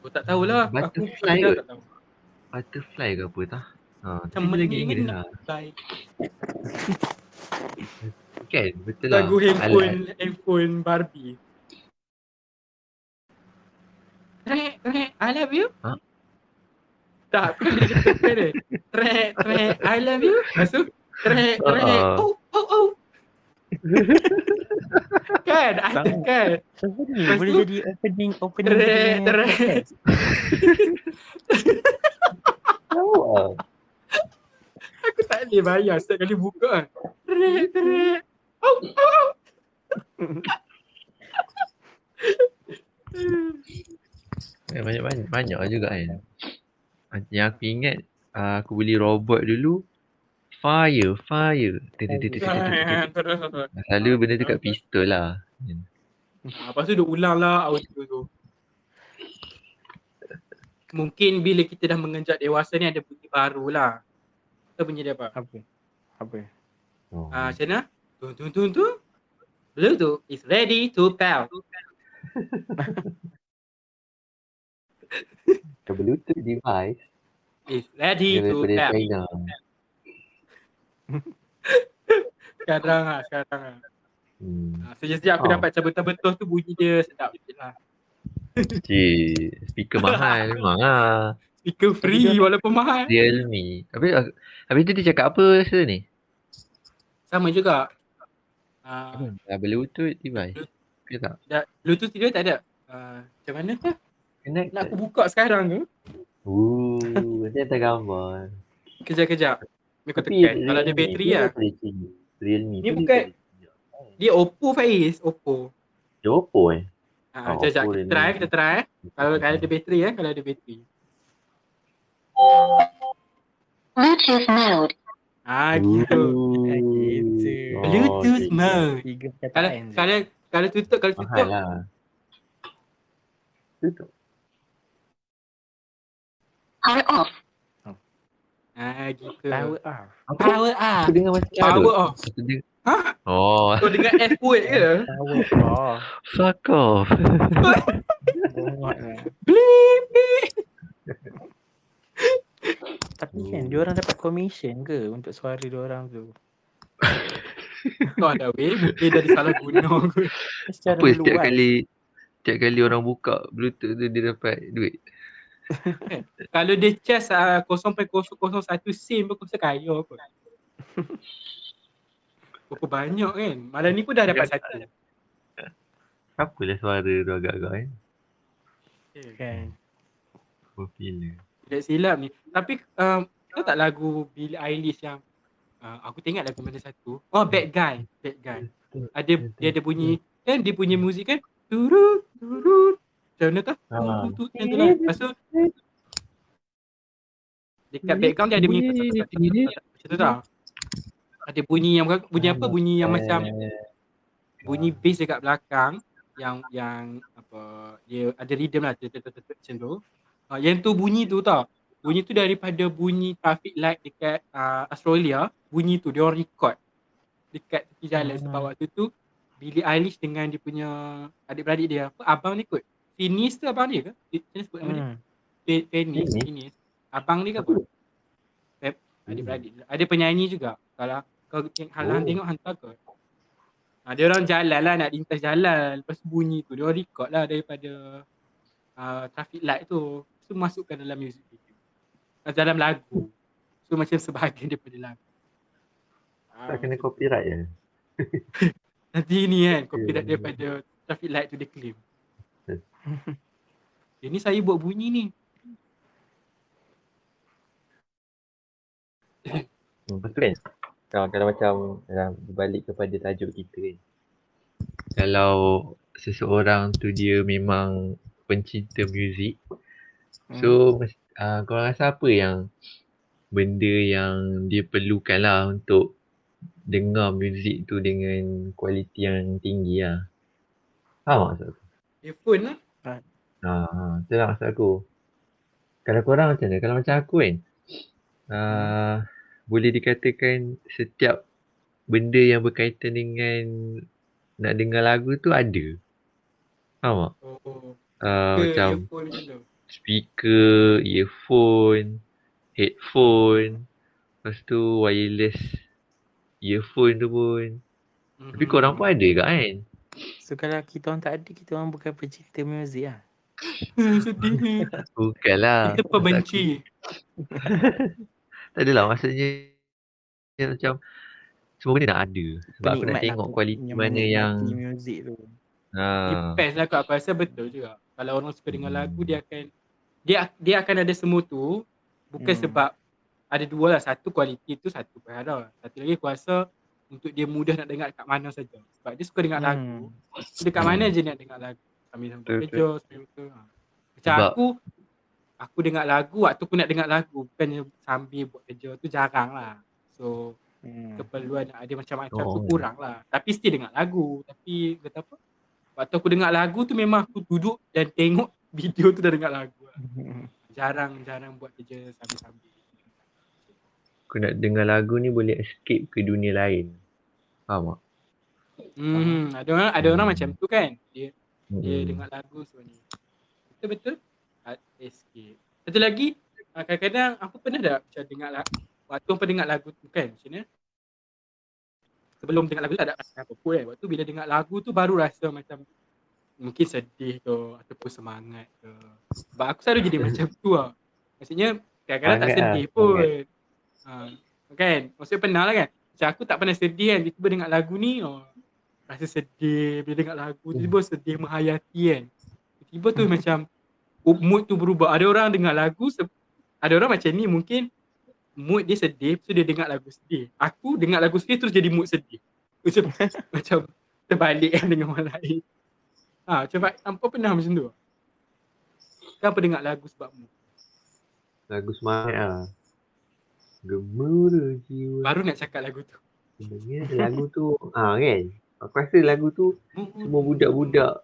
Aku tak tahulah. Butterfly aku tak tahu. Butterfly ke apa tah? Sama lagi Inggeris lah. Kan, betul lah. Lagu handphone Barbie. Trek, I love you. Huh? Tak, aku dia kata kan dia. Trek, I love you. Lepas tu, trek, oh. Kan, ada kan. Lepas boleh tu, jadi opening. Trek. Aku tak boleh bayar setiap kali buka kan. Trek, oh. Banyak juga kan. Yang aku ingat, aku beli robot dulu. Fire. Lalu benda tu kat pistol lah. Lepas tu dia ulang lah audio tu. Mungkin bila kita dah mengenjak dewasa ni ada bunyi baru lah. Kita bunyi dia apa? Apa? Macam mana? Tun. Bluetooth is ready to pound. The Bluetooth device is ready to tap. Sekarang lah. Sejak aku dapat cabutan betul tu bunyi dia sedap je lah. Speaker mahal memang lah. Speaker free walaupun mahal. Realme. Habis tu dia cakap apa rasa ni? Sama juga. Bluetooth device. Bluetooth dia tak ada. Macam mana tu? Nak aku buka sekarang ke? Dia tak gambar. Kejap. Ni kau tekan. Kalau ada bateri lah. Realme. Ni bukan. Dia Oppo Faiz. Oppo. Dia Oppo eh? Kejap. Kita try. Kalau ada bateri eh. Kalau ada bateri. Bluetooth mode. Gitu. Bluetooth mode. Kalau tutup. Mahalah. Tutup. Power off. Gitu. Power off. Aku dengar macam power off. Ha? Kau dengar F word ke? Power off. Fuck off. Blip. Tapi kan diorang dapat komisen ke untuk suara diorang tu? Kau ada weh? Mungkin dari salah guna ke? Apa setiap kali orang buka Bluetooth tu dia dapat duit? Kalau dia cas 0.001 sen pun aku rasa kaya kot. Berapa banyak kan? Malam ni pun dah dapat 1. Apalah suara tu agak-agak kan? Kan. Berpila. Tidak silap ni. Tapi kau tak lagu Billie Eilish yang aku tak ingat lagu mana satu. Bad Guy. Dia ada bunyi kan? Dia punya muzik kan? Turut. Macam mana tau? Tutup. Lepas tu dekat background dia ada bunyi macam tu tau. Ada bunyi yang bunyi apa? Bunyi yang macam bunyi bass dekat belakang yang apa, dia ada rhythm lah macam tu. Yang tu bunyi tu tau. Bunyi tu daripada bunyi traffic light dekat Australia. Bunyi tu dia orang record dekat tepi jalan sebab waktu tu Billie Eilish dengan dia punya adik-beradik dia apa abang ni kot. Finis tu abang dia ke? Finis sebut nama dia? Finis. Abang dia ke apa? Pep, adik-beradik. Ada penyanyi juga. Kalau kau halang tengok hantar ke. Dia orang jalan lah, nak lintas jalan. Lepas bunyi tu, dia orang record lah daripada traffic light tu. Lepas tu masukkan dalam music video. dalam lagu. So macam sebahagian daripada lagu. Tak kena copyright ya? Nanti ni kan copyright daripada traffic light tu dia claim. Ini saya buat bunyi ni. Betul kan? Kalau macam balik kepada tajuk kita kan. Kalau seseorang tu dia memang pencinta muzik, so korang rasa apa yang benda yang dia perlukan lah untuk dengar muzik tu dengan kualiti yang tinggi lah. Faham maksud aku? Earphone lah. Itu lah maksud aku. Kalau korang macam mana? Kalau macam aku kan, boleh dikatakan setiap benda yang berkaitan dengan nak dengar lagu tu ada. Faham tak? Macam speaker, earphone, headphone, lepas tu wireless earphone tu pun. Tapi korang pun ada kat kan? So kalau kita orang tak ada, kita orang bukan pecinta muzik lah. Sedih. Bukanlah. Kita pembenci. Tak adalah, maksudnya macam semua benda nak ada. Sebab penikmat aku nak tengok kualiti mana yang muzik tu. Depends lah kau, aku rasa betul juga. Kalau orang suka dengar lagu, dia akan dia akan ada semua tu. Bukan sebab ada dua lah, satu kualiti tu, satu perkara. Satu lagi aku rasa untuk dia mudah nak dengar dekat mana saja. Sebab dia suka dengar lagu, dekat mana je nak dengar lagu. Sambil kerja, sambil macam aku dengar lagu, waktu aku nak dengar lagu, bukannya sambil buat kerja tu jarang lah. So keperluan ada macam-macam tu kurang lah. Tapi still dengar lagu. Tapi kata apa, waktu aku dengar lagu tu memang aku duduk dan tengok video tu dah dengar lagu lah. Jarang buat kerja sambil-sambil. Aku nak dengar lagu ni boleh escape ke dunia lain. Faham tak? Ada orang macam tu kan. Dia dengar lagu sebenarnya. Betul-betul escape. Satu lagi, kadang-kadang aku pernah dah macam dengar lagu, waktu aku dengar lagu tu kan, macam mana? Sebelum dengar lagu tu tak ada rasa apa-apa kan. Waktu bila dengar lagu tu baru rasa macam mungkin sedih ke ataupun semangat ke. Sebab aku selalu jadi macam tu lah. Maksudnya kadang-kadang tak sedih pun. Kan? Maksudnya pernah lah kan. Macam aku tak pernah sedih kan. Tiba-tiba dengar lagu ni, rasa sedih. Bila dengar lagu tiba-tiba sedih menghayati kan. Tiba-tiba tu macam mood tu berubah. Ada orang dengar lagu, ada orang macam ni mungkin mood dia sedih, so dia dengar lagu sedih. Aku dengar lagu sedih terus jadi mood sedih. Macam terbalik kan dengan orang lain. Macam apa pernah macam tu? Kenapa dengar lagu sebab mood? Lagu semangat lah. Gemuruh jiwa. Baru nak cakap lagu tu. Sebenarnya lagu tu, kan? Aku rasa lagu tu semua budak-budak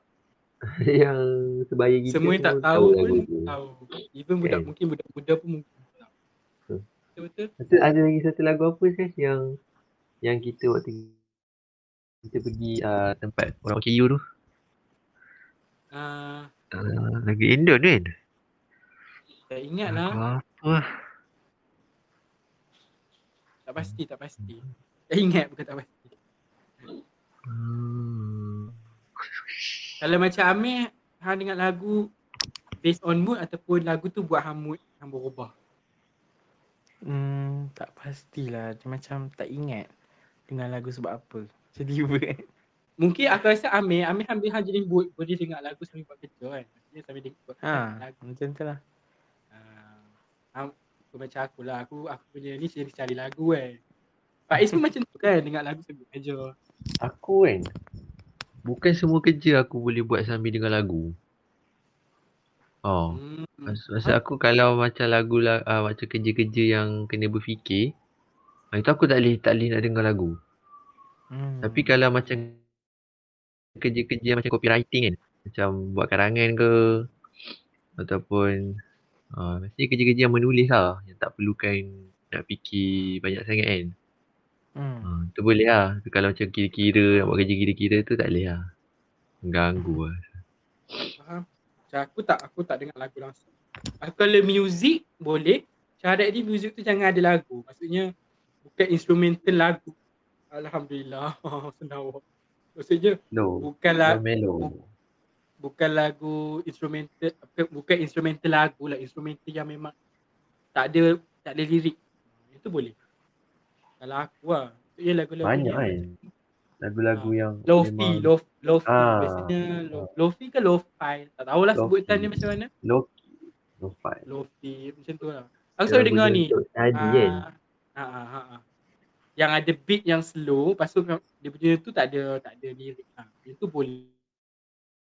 yang sebaya gitu semua tak tahu. Even budak mungkin budak-budak pun mungkin tahu. Betul-betul. Ada lagi satu lagu apa Ses yang kita waktu kita pergi tempat orang KU tu? Lagu Indon kan? Tak ingat lah. Apa? Tak pasti. Tak ingat bukan tak pasti. Kalau macam Amir, hang dengar lagu based on mood ataupun lagu tu buat hang mood hang berubah? Tak pastilah. Dia macam tak ingat dengar lagu sebab apa. Sedih kan? Mungkin aku rasa Amir hang jadi mood boleh dengar lagu sambil buat kerja kan. Maksudnya sambil dengar lagu. Macam tu lah. Macam akulah. Aku punya ni cari lagu kan. Faiz pun macam tu kan, dengar lagu sambil kerja. Aku kan, bukan semua kerja aku boleh buat sambil dengar lagu. Maksud aku kalau macam lagu macam kerja-kerja yang kena berfikir, itu aku tak boleh nak dengar lagu. Tapi kalau macam kerja-kerja macam copywriting kan, macam buat karangan ke ataupun mesti kerja-kerja yang menulis lah, yang tak perlukan nak fikir banyak sangat kan. Tu boleh lah. Tapi kalau macam kira-kira, nak buat kerja kira-kira tu tak boleh lah. Mengganggu lah. Faham? Macam aku tak dengar lagu langsung. Aku kalau muzik boleh, syarat dia muzik tu jangan ada lagu. Maksudnya bukan instrumental lagu. Alhamdulillah. Senang. Maksudnya bukan lagu instrumental, bukan instrumental lagu lah. Instrumental yang memang tak ada lirik. Itu boleh. Kalau aku lah. Maksudnya lagu-lagu banyak kan. Lagu-lagu yang Lofi, biasanya Lofi ke Lofi. Tak tahulah sebutan dia macam mana. Lofi macam tu lah. Aku selalu dengar ni. Yang ada beat yang slow, lepas tu dia punya tu tak ada lirik. Itu boleh.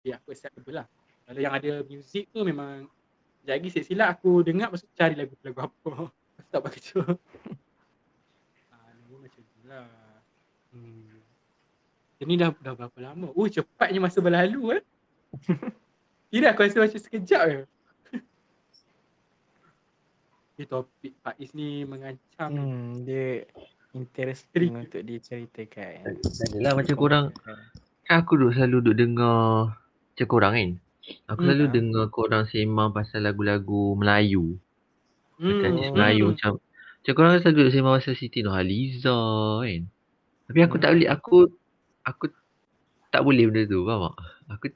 Ya, aku acceptable lah. Kalau yang ada music tu memang sekejap lagi silap aku dengar lepas tu cari lagu-lagu apa. Aku tak baca. Lagu macam tu lah. Ini dah berapa lama? Cepatnya masa berlalu eh. Tidak, aku rasa macam sekejap je. Topik Pak Is ni mengancam. Dia interesting untuk diceritakan. Adalah macam korang, aku selalu dengar macam korang kan. Aku selalu dengar korang sembang pasal lagu-lagu Melayu. Artis Melayu macam korang kan selalu sembang pasal Siti Nurhaliza kan. Tapi aku tak boleh, aku tak boleh benda tu, faham tak? Aku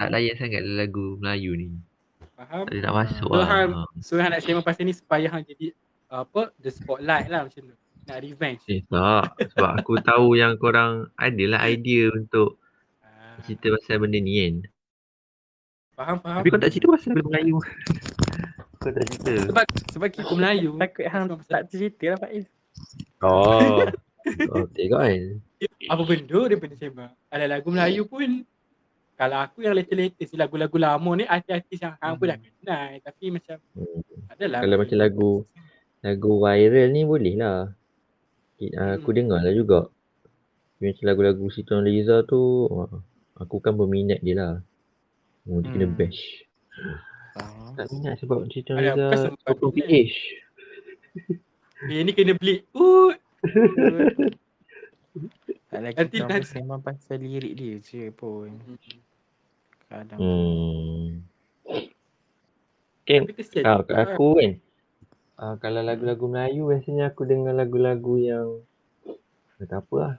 tak layak sangat lagu Melayu ni. Faham? Tak nak masuk lah. So hang nak sembang pasal ni supaya hang jadi the spotlight lah macam tu. Nak revenge. Tak. Sebab aku tahu yang korang adalah idea untuk cerita pasal benda ni kan. Faham. Tapi kau tak cerita pasal lagu Melayu. Kau tak cerita. Sebab kita Melayu. Takut hang tak cerita lah Pak Is. Tengok kan. Apa benda dia benda sembang. Ada lagu Melayu pun. Kalau aku yang latest lagu-lagu lama ni artis-artis yang hang pun dah kenal. Tapi macam adalah. Kalau macam lagu viral ni boleh lah. Aku dengar lah juga. Macam lagu-lagu Siti Nurhaliza tu aku kan berminat dia lah. Dia kena bash. Tak minat sebab Siti Nurhaliza 20ph. Dia ni kena bleed. Nanti kita memang pasal lirik dia je pun. Kadang aku kan kalau lagu-lagu Melayu biasanya aku dengar lagu-lagu yang tak apa lah.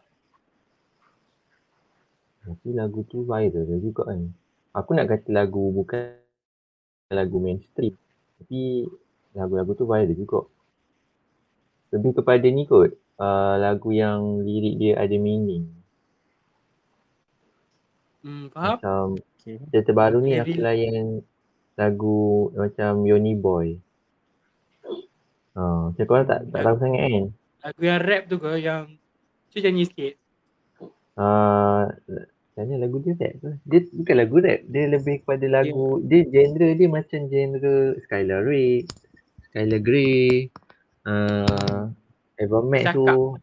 Nanti lagu tu viral juga kan. Aku nak kata lagu bukan lagu mainstream. Tapi lagu-lagu tu viral juga. Lebih kepada ni kot. Lagu yang lirik dia ada meaning. Faham? Macam terbaru ni aku layan lagu macam Yoni Boy. Macam korang tak tahu sangat kan? Lagu yang rap tu ke yang cuba nyanyi sikit? Macam lagu dia rap tu? Dia bukan lagu rap, dia lebih kepada lagu, dia genre dia macam genre Skylar Grey, Evermast tu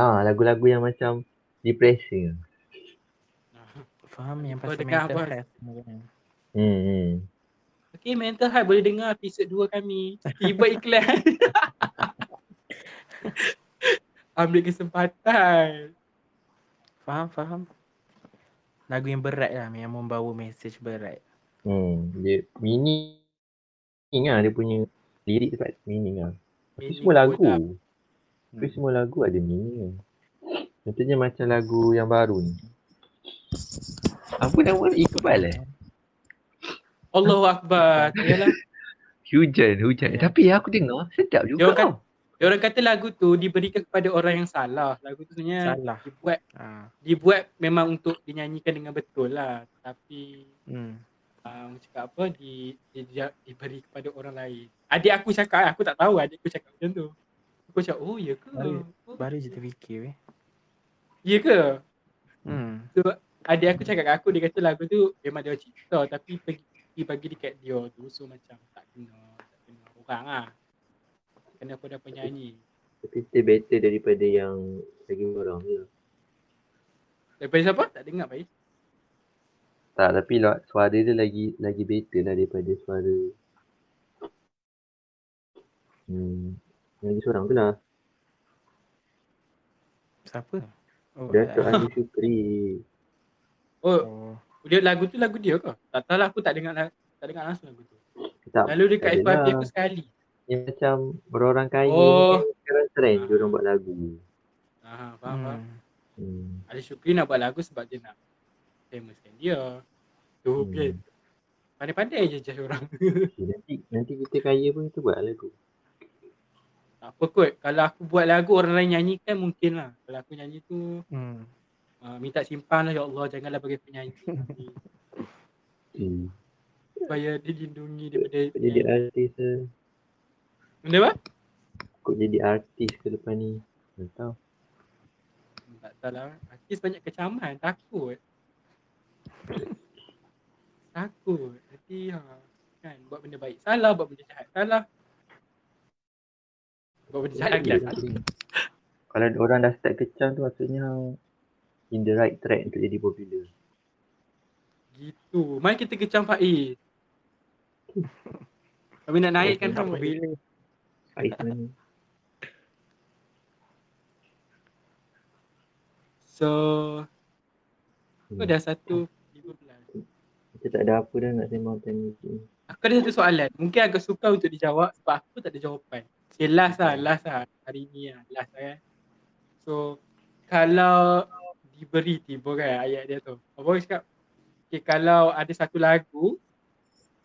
lagu-lagu yang macam depressing. Faham yang pasal mental health. Okay, mental health boleh dengar episod 2 kami. Tiba iklan. Ambil kesempatan. Faham. Lagu yang berat lah, yang membawa message berat. Dia meaning lah, dia punya lirik sebab meaning lah. Tapi semua lagu. Tapi semua lagu ada meaning. Contohnya macam lagu yang baru ni. Apa nama Iqbal Allahu Akbar. Yalah. Hujan. Tapi aku dengar sedap juga. Dia orang kata lagu tu diberikan kepada orang yang salah. Lagu tu sebenarnya dibuat memang untuk dinyanyikan dengan betul lah. Tapi cakap apa dia diberi kepada orang lain. Adik aku cakap, aku tak tahu adik aku cakap macam tu. Aku cakap, ya ke? Baru je terfikir. Ya ke? So, adik aku cakap kat aku, dia kata lagu tu memang dia cipta tapi pergi bagi dekat dia tu. So macam tak kena orang lah. Kena pada penyanyi. Tapi still better daripada yang lagi orang je. Daripada siapa? Tak dengar Pak Is. Tak, tapi suara dia lagi better lah daripada suara lagi seorang tu lah. Siapa? Dato' Ali Syukri. Dia lagu tu lagu dia ke? Tak tahu lah, aku tak dengar langsung lagu tu. Lalu dekat FYP aku sekali. Dia macam orang kaya sekarang trend dia orang buat lagu. Faham. Ali Syukri nak buat lagu sebab dia nak famouskan dia. Tu kan. Pandai-pandai je judge orang. Nanti kita kaya pun kita buat lagu. Tak apa kot. Kalau aku buat lagu orang lain nyanyikan mungkin lah. Kalau aku nyanyi tu minta simpan lah, ya Allah janganlah bagi penyanyi supaya dilindungi daripada jadi artis lah. Benda apa? Kau jadi artis ke depan ni? Tak tahu. Tak tahu lah. Artis banyak kecaman. Takut. Takut. Nanti kan buat benda baik salah, buat benda jahat salah. Buat benda jahat lagi. Kalau orang dah start kecam tu maksudnya in the right track untuk jadi popular. Gitu. Mari kita kecam Faiz. Kami nak naikkan sama popular. Faiz ni. So aku dah 1:15. Kita tak ada apa dah nak sembang time ni. Aku ada satu soalan. Mungkin agak sukar untuk dijawab sebab aku tak ada jawapan. Okay, last lah hari ni lah. Last lah kan. So kalau diberi tiba kan ayat dia tu. Abang cakap okay, kalau ada satu lagu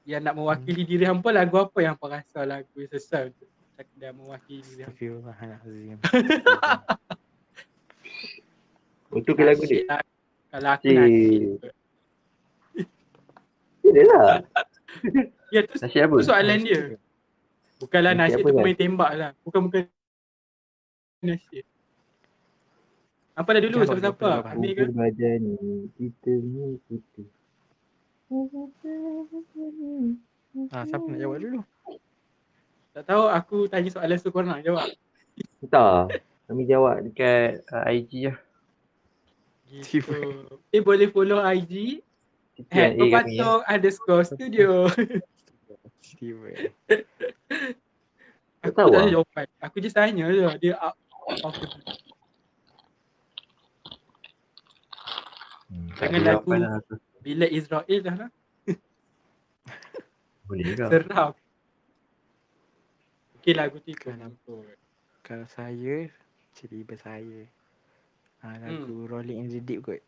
yang nak mewakili diri hampa, lagu apa yang hampa rasa lagu yang sesal tu dan mewakili diri hampa? Astagfirullahalazim. Untuk lagu ni? Kalau aku nasyid. Dia lah. Ya tu soalan dia. Bukanlah nasyid tu main tembak lah. Bukan nasyid. Apa dah dulu siapa-siapa? Ambil ke? Badan ni, kita ni, kita. Siapa nak jawab dulu? Tak tahu, aku tanya soalan tu korang nak jawab. Tak, kami jawab dekat IG lah. Gitu. Boleh follow IG @Pepatong_studio. Aku tak ada jawapan. Aku just tanya je. Dia up of the blue. Jangan lagu Bila Israel dah lah. Boleh juga. Seram. Okay, lagu 3 nampak. Kalau saya, cerita saya lagu Rolling in the Deep kot.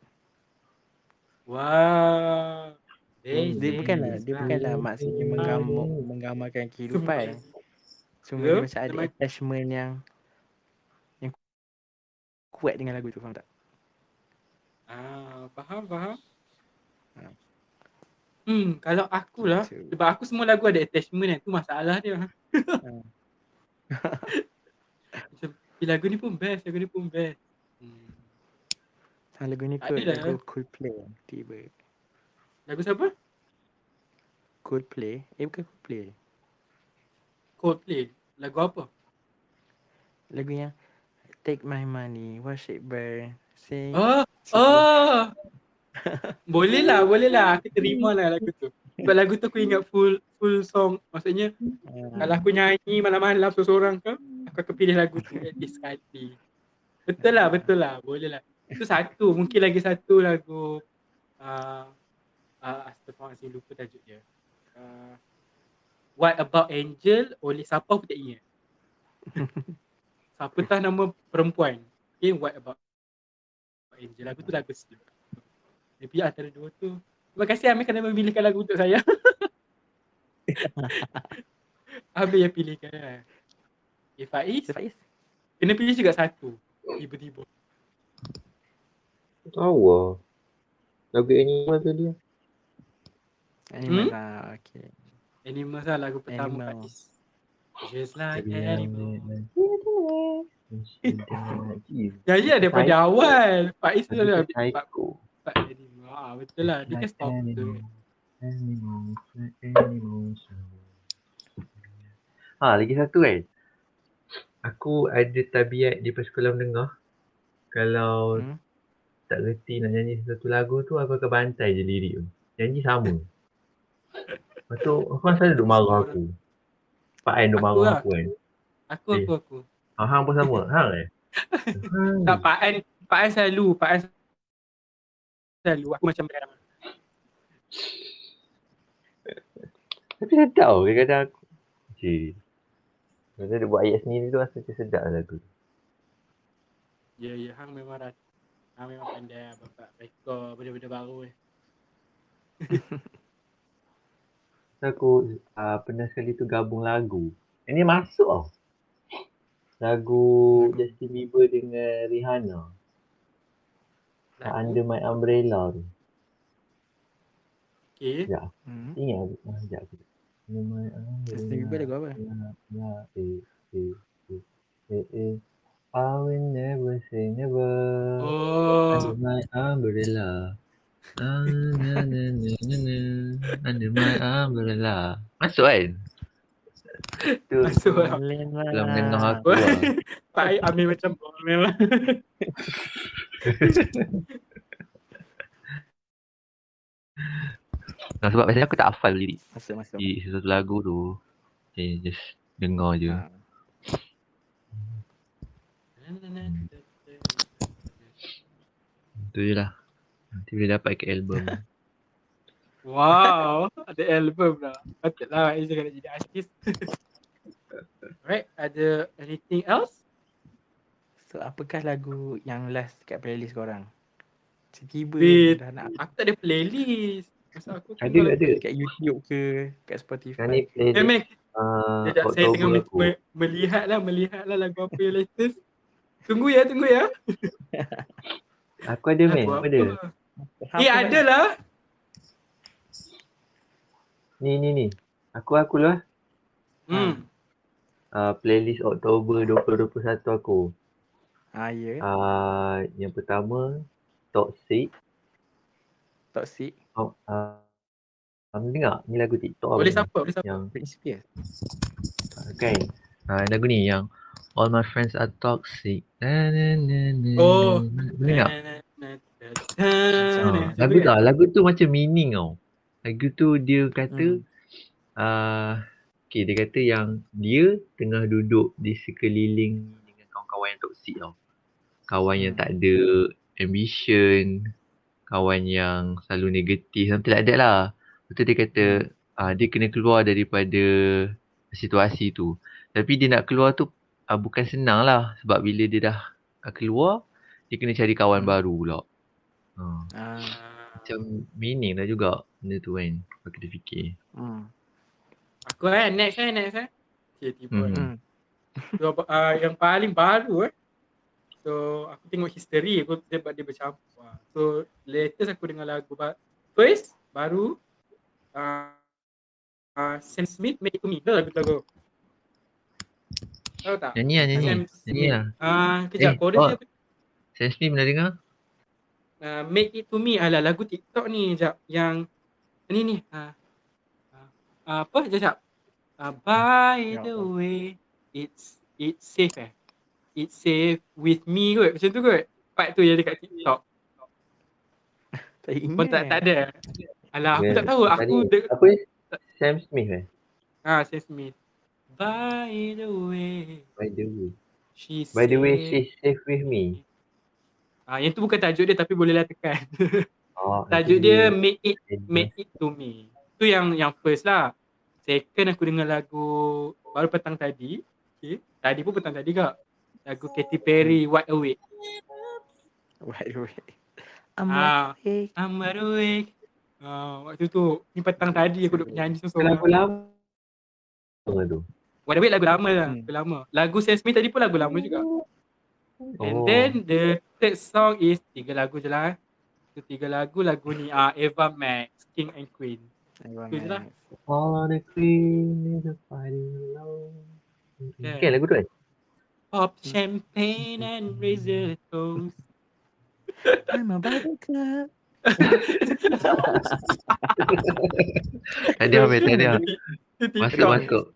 Wow. Dia bukanlah maksudnya menggambarkan kehidupan. Cuma dia macam ada attachment yang kuat dengan lagu tu, faham tak? Faham. Kalau akulah sebab aku semua lagu ada attachment kan, tu masalah dia. Macam lagu ni pun best. Lagu ni pun lagu Coldplay tiba. Lagu siapa? Coldplay? Bukan Coldplay. Coldplay? Lagu apa? Lagu yang Take My Money, Watch It Burn, Sing. Oh. Boleh lah. Aku terima lah lagu tu. Sebab lagu tu aku ingat full song. Maksudnya kalau aku nyanyi malam-malam seorang ke, aku akan pilih lagu tu at least sekali. Betul lah. Boleh lah. Itu satu, mungkin lagi satu lagu astagfirullahaladzim lupa tajuk dia. What About Angel oleh siapa aku tak ingat. Siapa tah nama perempuan. Okay, What About Angel. Lagu tu lagu sedih. Tapi antara dua tu. Terima kasih Amir kerana memilihkan lagu untuk saya. Amir yang pilihkan. Okay, Faiz. Kena pilih juga satu. Tiba-tiba. Tahu lah. Lagu Animals tu dia. Animals lah, okay. Animals lah lagu pertama. Just like Animals. Jadi daripada awal. Faiz tu dah habis. Betul lah. Dia kan stop tu. Animals. Lagi satu kan. Aku ada tabiat di sekolah menengah. Kalau tak reti nak nyanyi satu lagu tu, aku akan bantai je lirik tu. Nyanyi sama. Lepas tu, aku rasa duk marah aku. Pak Ain duk marah aku kan. Aku. Hang pun sama. Hang eh? Tak, Pak Ain selalu. Aku macam berang. Tapi sedap tau kadang-kadang aku. Cik. Kadang-kadang dia buat ayat sendiri tu, rasa macam sedap lah tu. Ya. Hang memang rata. Memang pandai bapak rekod benda-benda baru. So aku pernah sekali tu gabung lagu. Ini masuk tau. Lagu Justin Bieber dengan Rihanna. Under My Umbrella tu. Okay. Sekejap. Ingat aku. Sekejap aku. Justin Bieber lagu apa? I will never say never. Oh. Under My Umbrella. Under My Umbrella. Masuk kan? Masuk lah. Belum kenal aku lah. Tak ambil macam boleh lah. Nah, sebab biasanya aku tak hafal lirik. Di sesuatu lagu tu just dengar je. Itu je lah. Nanti boleh dapat ke album. Wow, ada album dah. Patutlah Aiza kena jadi artis. Alright, ada anything else? So apakah lagu yang last kat playlist korang? Tiba dah nak. Aku tak ada playlist. Masa aku ada kat YouTube ke, kat Spotify. Ni playlist. Saya tengah melihatlah lagu apa yang latest. Tunggu ya. Aku ada main, ada. Adalah. Ni. Aku lah. Playlist Oktober 2021 aku. Ya. Yang pertama Toxic. Dengar ni lagu TikTok. Boleh siapa? Yang Principias. Okay. Lagu ni yang All My Friends Are Toxic. Oh. Dengar? Lagu tu macam meaning tau. Lagu tu dia kata dia kata yang dia tengah duduk di sekeliling dengan kawan-kawan yang toksik tau. Kawan yang tak ada ambition, kawan yang selalu negatif, something like that lah. Lepas tu dia kata dia kena keluar daripada situasi tu. Tapi dia nak keluar tu bukan senang lah, sebab bila dia dah keluar, dia kena cari kawan baru pula. Macam meaning lah juga benda tu kan, kalau kita fikir. Aku kan, next kan. Okay, tiba. So, yang paling baru so aku tengok history, aku sebab dia bercampur. So latest aku dengar lagu first, baru Sam Smith, Make Me. Itu lagu tu. Tahu tak? Nyanyi lah. Kejap, chorus dia. Sam Smith pernah dengar? Make It To Me, ala lagu TikTok ni kejap. Yang ni. Apa sekejap? By the way, it's safe It's safe with me kot. Macam tu kot. Part tu yang dekat TikTok. Tak ingat. Tak ada. Alah, aku tak tahu. Apa ni? Sam Smith Sam Smith. By the way. She's safe with me. Yang tu bukan tajuk dia tapi bolehlah tekan. Tajuk dia Make It To Me. Tu yang first lah. Second aku dengar lagu baru petang tadi. Okay. Tadi pun petang tadi kak. Lagu Katy Perry, Wide Awake. I'm Wide Awake. Waktu tu ni petang tadi aku duduk nyanyi seorang. Lagu lama tu. Wide Awake lagu lama lah. Lagu Sam Smith tadi pun lagu lama juga. And then the third song is tiga lagu je lah. So, tiga lagu ni Ava Max, King and Queen. Itu je lah. All of the Queen is a fighting alone. Okay, lagu tu kan? Pop champagne and raise your toes. I'm a buttercup. Tadi Masuk.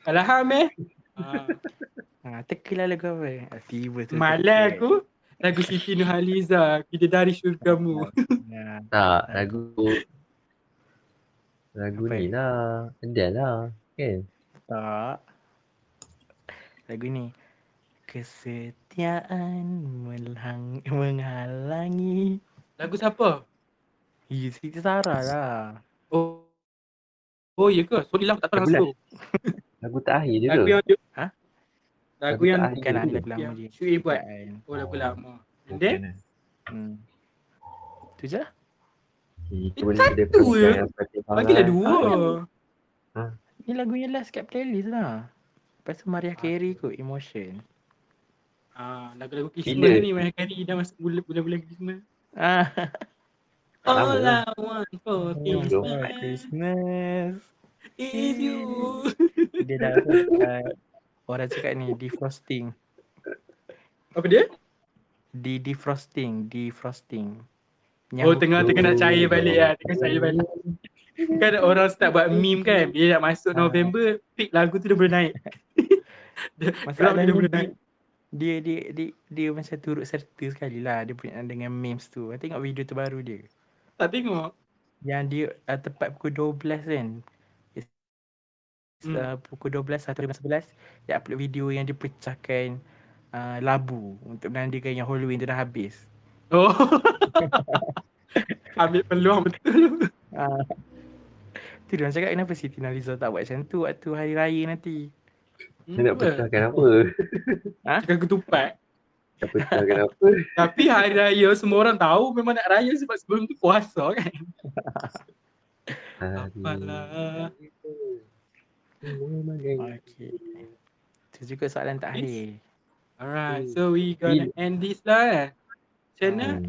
Alhamdulillah. Tekilah lagu apa? Tiba tu. Malah aku lagu Siti Nurhaliza, Kita Dari Syurgamu. Tak, lagu ni lah, Adele lah, kan? Tak. Lagu ni. Kesetiaan menghalangi. Lagu siapa? Siti Sarah lah. Oh ya ke? Sorry lah, tak tahu langsung. Lagu terakhir je ke? Lagu yang bukan lagu lama je. Syuib buat. Lagu lama. And then? Tu je lah. Cuma satu je. Bagilah dua. Ni lagunya last kat playlist lah. Lepas tu Mariah Carey kot, Emotion. Lagu-lagu Christmas ni Mariah Carey dah masuk bulan-bulan Christmas. All I want for Christmas is you. Dia dah orang cakap ni defrosting. Apa dia? Defrosting. Nyamuk tengah nak cair balik lah. Kan orang start buat meme kan, bila nak masuk November, pick lagu tu dah boleh naik. Masalah dia boleh naik. Dia macam turut serta sekali lah dia punya dengan memes tu. Tengok video terbaru dia. Tak tengok? Yang dia tepat pukul 12 kan. Pukul 12, 1.11 dia upload video yang dia pecahkan labu untuk menandakan yang Halloween tu dah habis. Oh. Ambil peluang betul. Tu dia cakap kenapa Siti Nurhaliza tak buat macam tu waktu hari raya nanti. Dia nak pecahkan apa? Cakap ketupat. Tak pecahkan apa. Tapi hari raya semua orang tahu memang nak raya sebab sebelum tu puasa kan. Apalah. Okay. Itu juga soalan takhir. Alright, so we gonna end this lah. Channel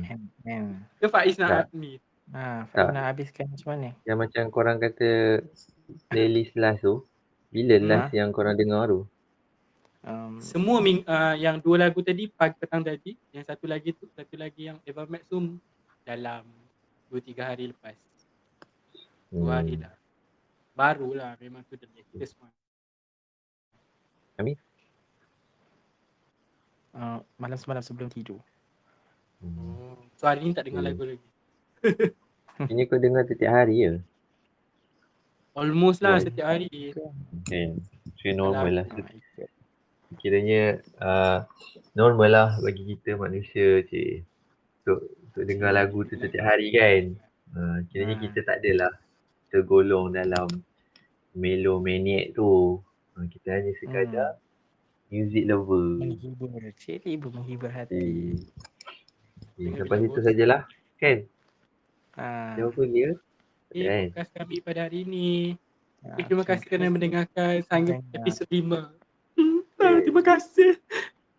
ke Faiz nak ni? Faiz nak habiskan macam mana? Yang macam korang kata playlist last tu, bila last yang korang dengar tu? Semua yang dua lagu tadi, pagi petang tadi, yang satu lagi yang Ava Max tu dalam 2-3 hari lepas. 2 hari dah. Barulah memang tu the latest one. Amin. Malam semalam sebelum tidur. So hari ni tak dengar lagu lagi. Ini kau dengar setiap hari ya? Almost lah setiap hari. Okay, so normal lah. Kiranya normal lah bagi kita manusia cik untuk dengar lagu tu setiap hari kan. Kiranya kita tak adalah tergolong dalam Melomaniac tu. Kita hanya sekadar music lover. Menghibur hati. Sampai situ sajalah kan? Jawapan dia. Terima kasih kami pada hari ini. Terima kasih kerana mendengarkan sanggup episod 5. Terima kasih.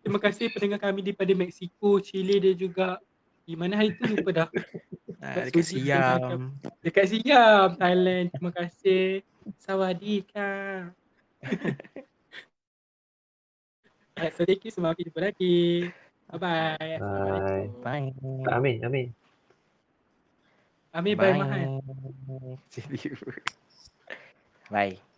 Terima kasih pendengar kami daripada Mexico, Chile dia juga. Di mana hari tu lupa dah. Dekat Siam, Thailand. Terima kasih. Sawadika. So thank you semua, kita jumpa lagi. Bye-bye. Bye. Amin. Amin, bye Mahan. Bye.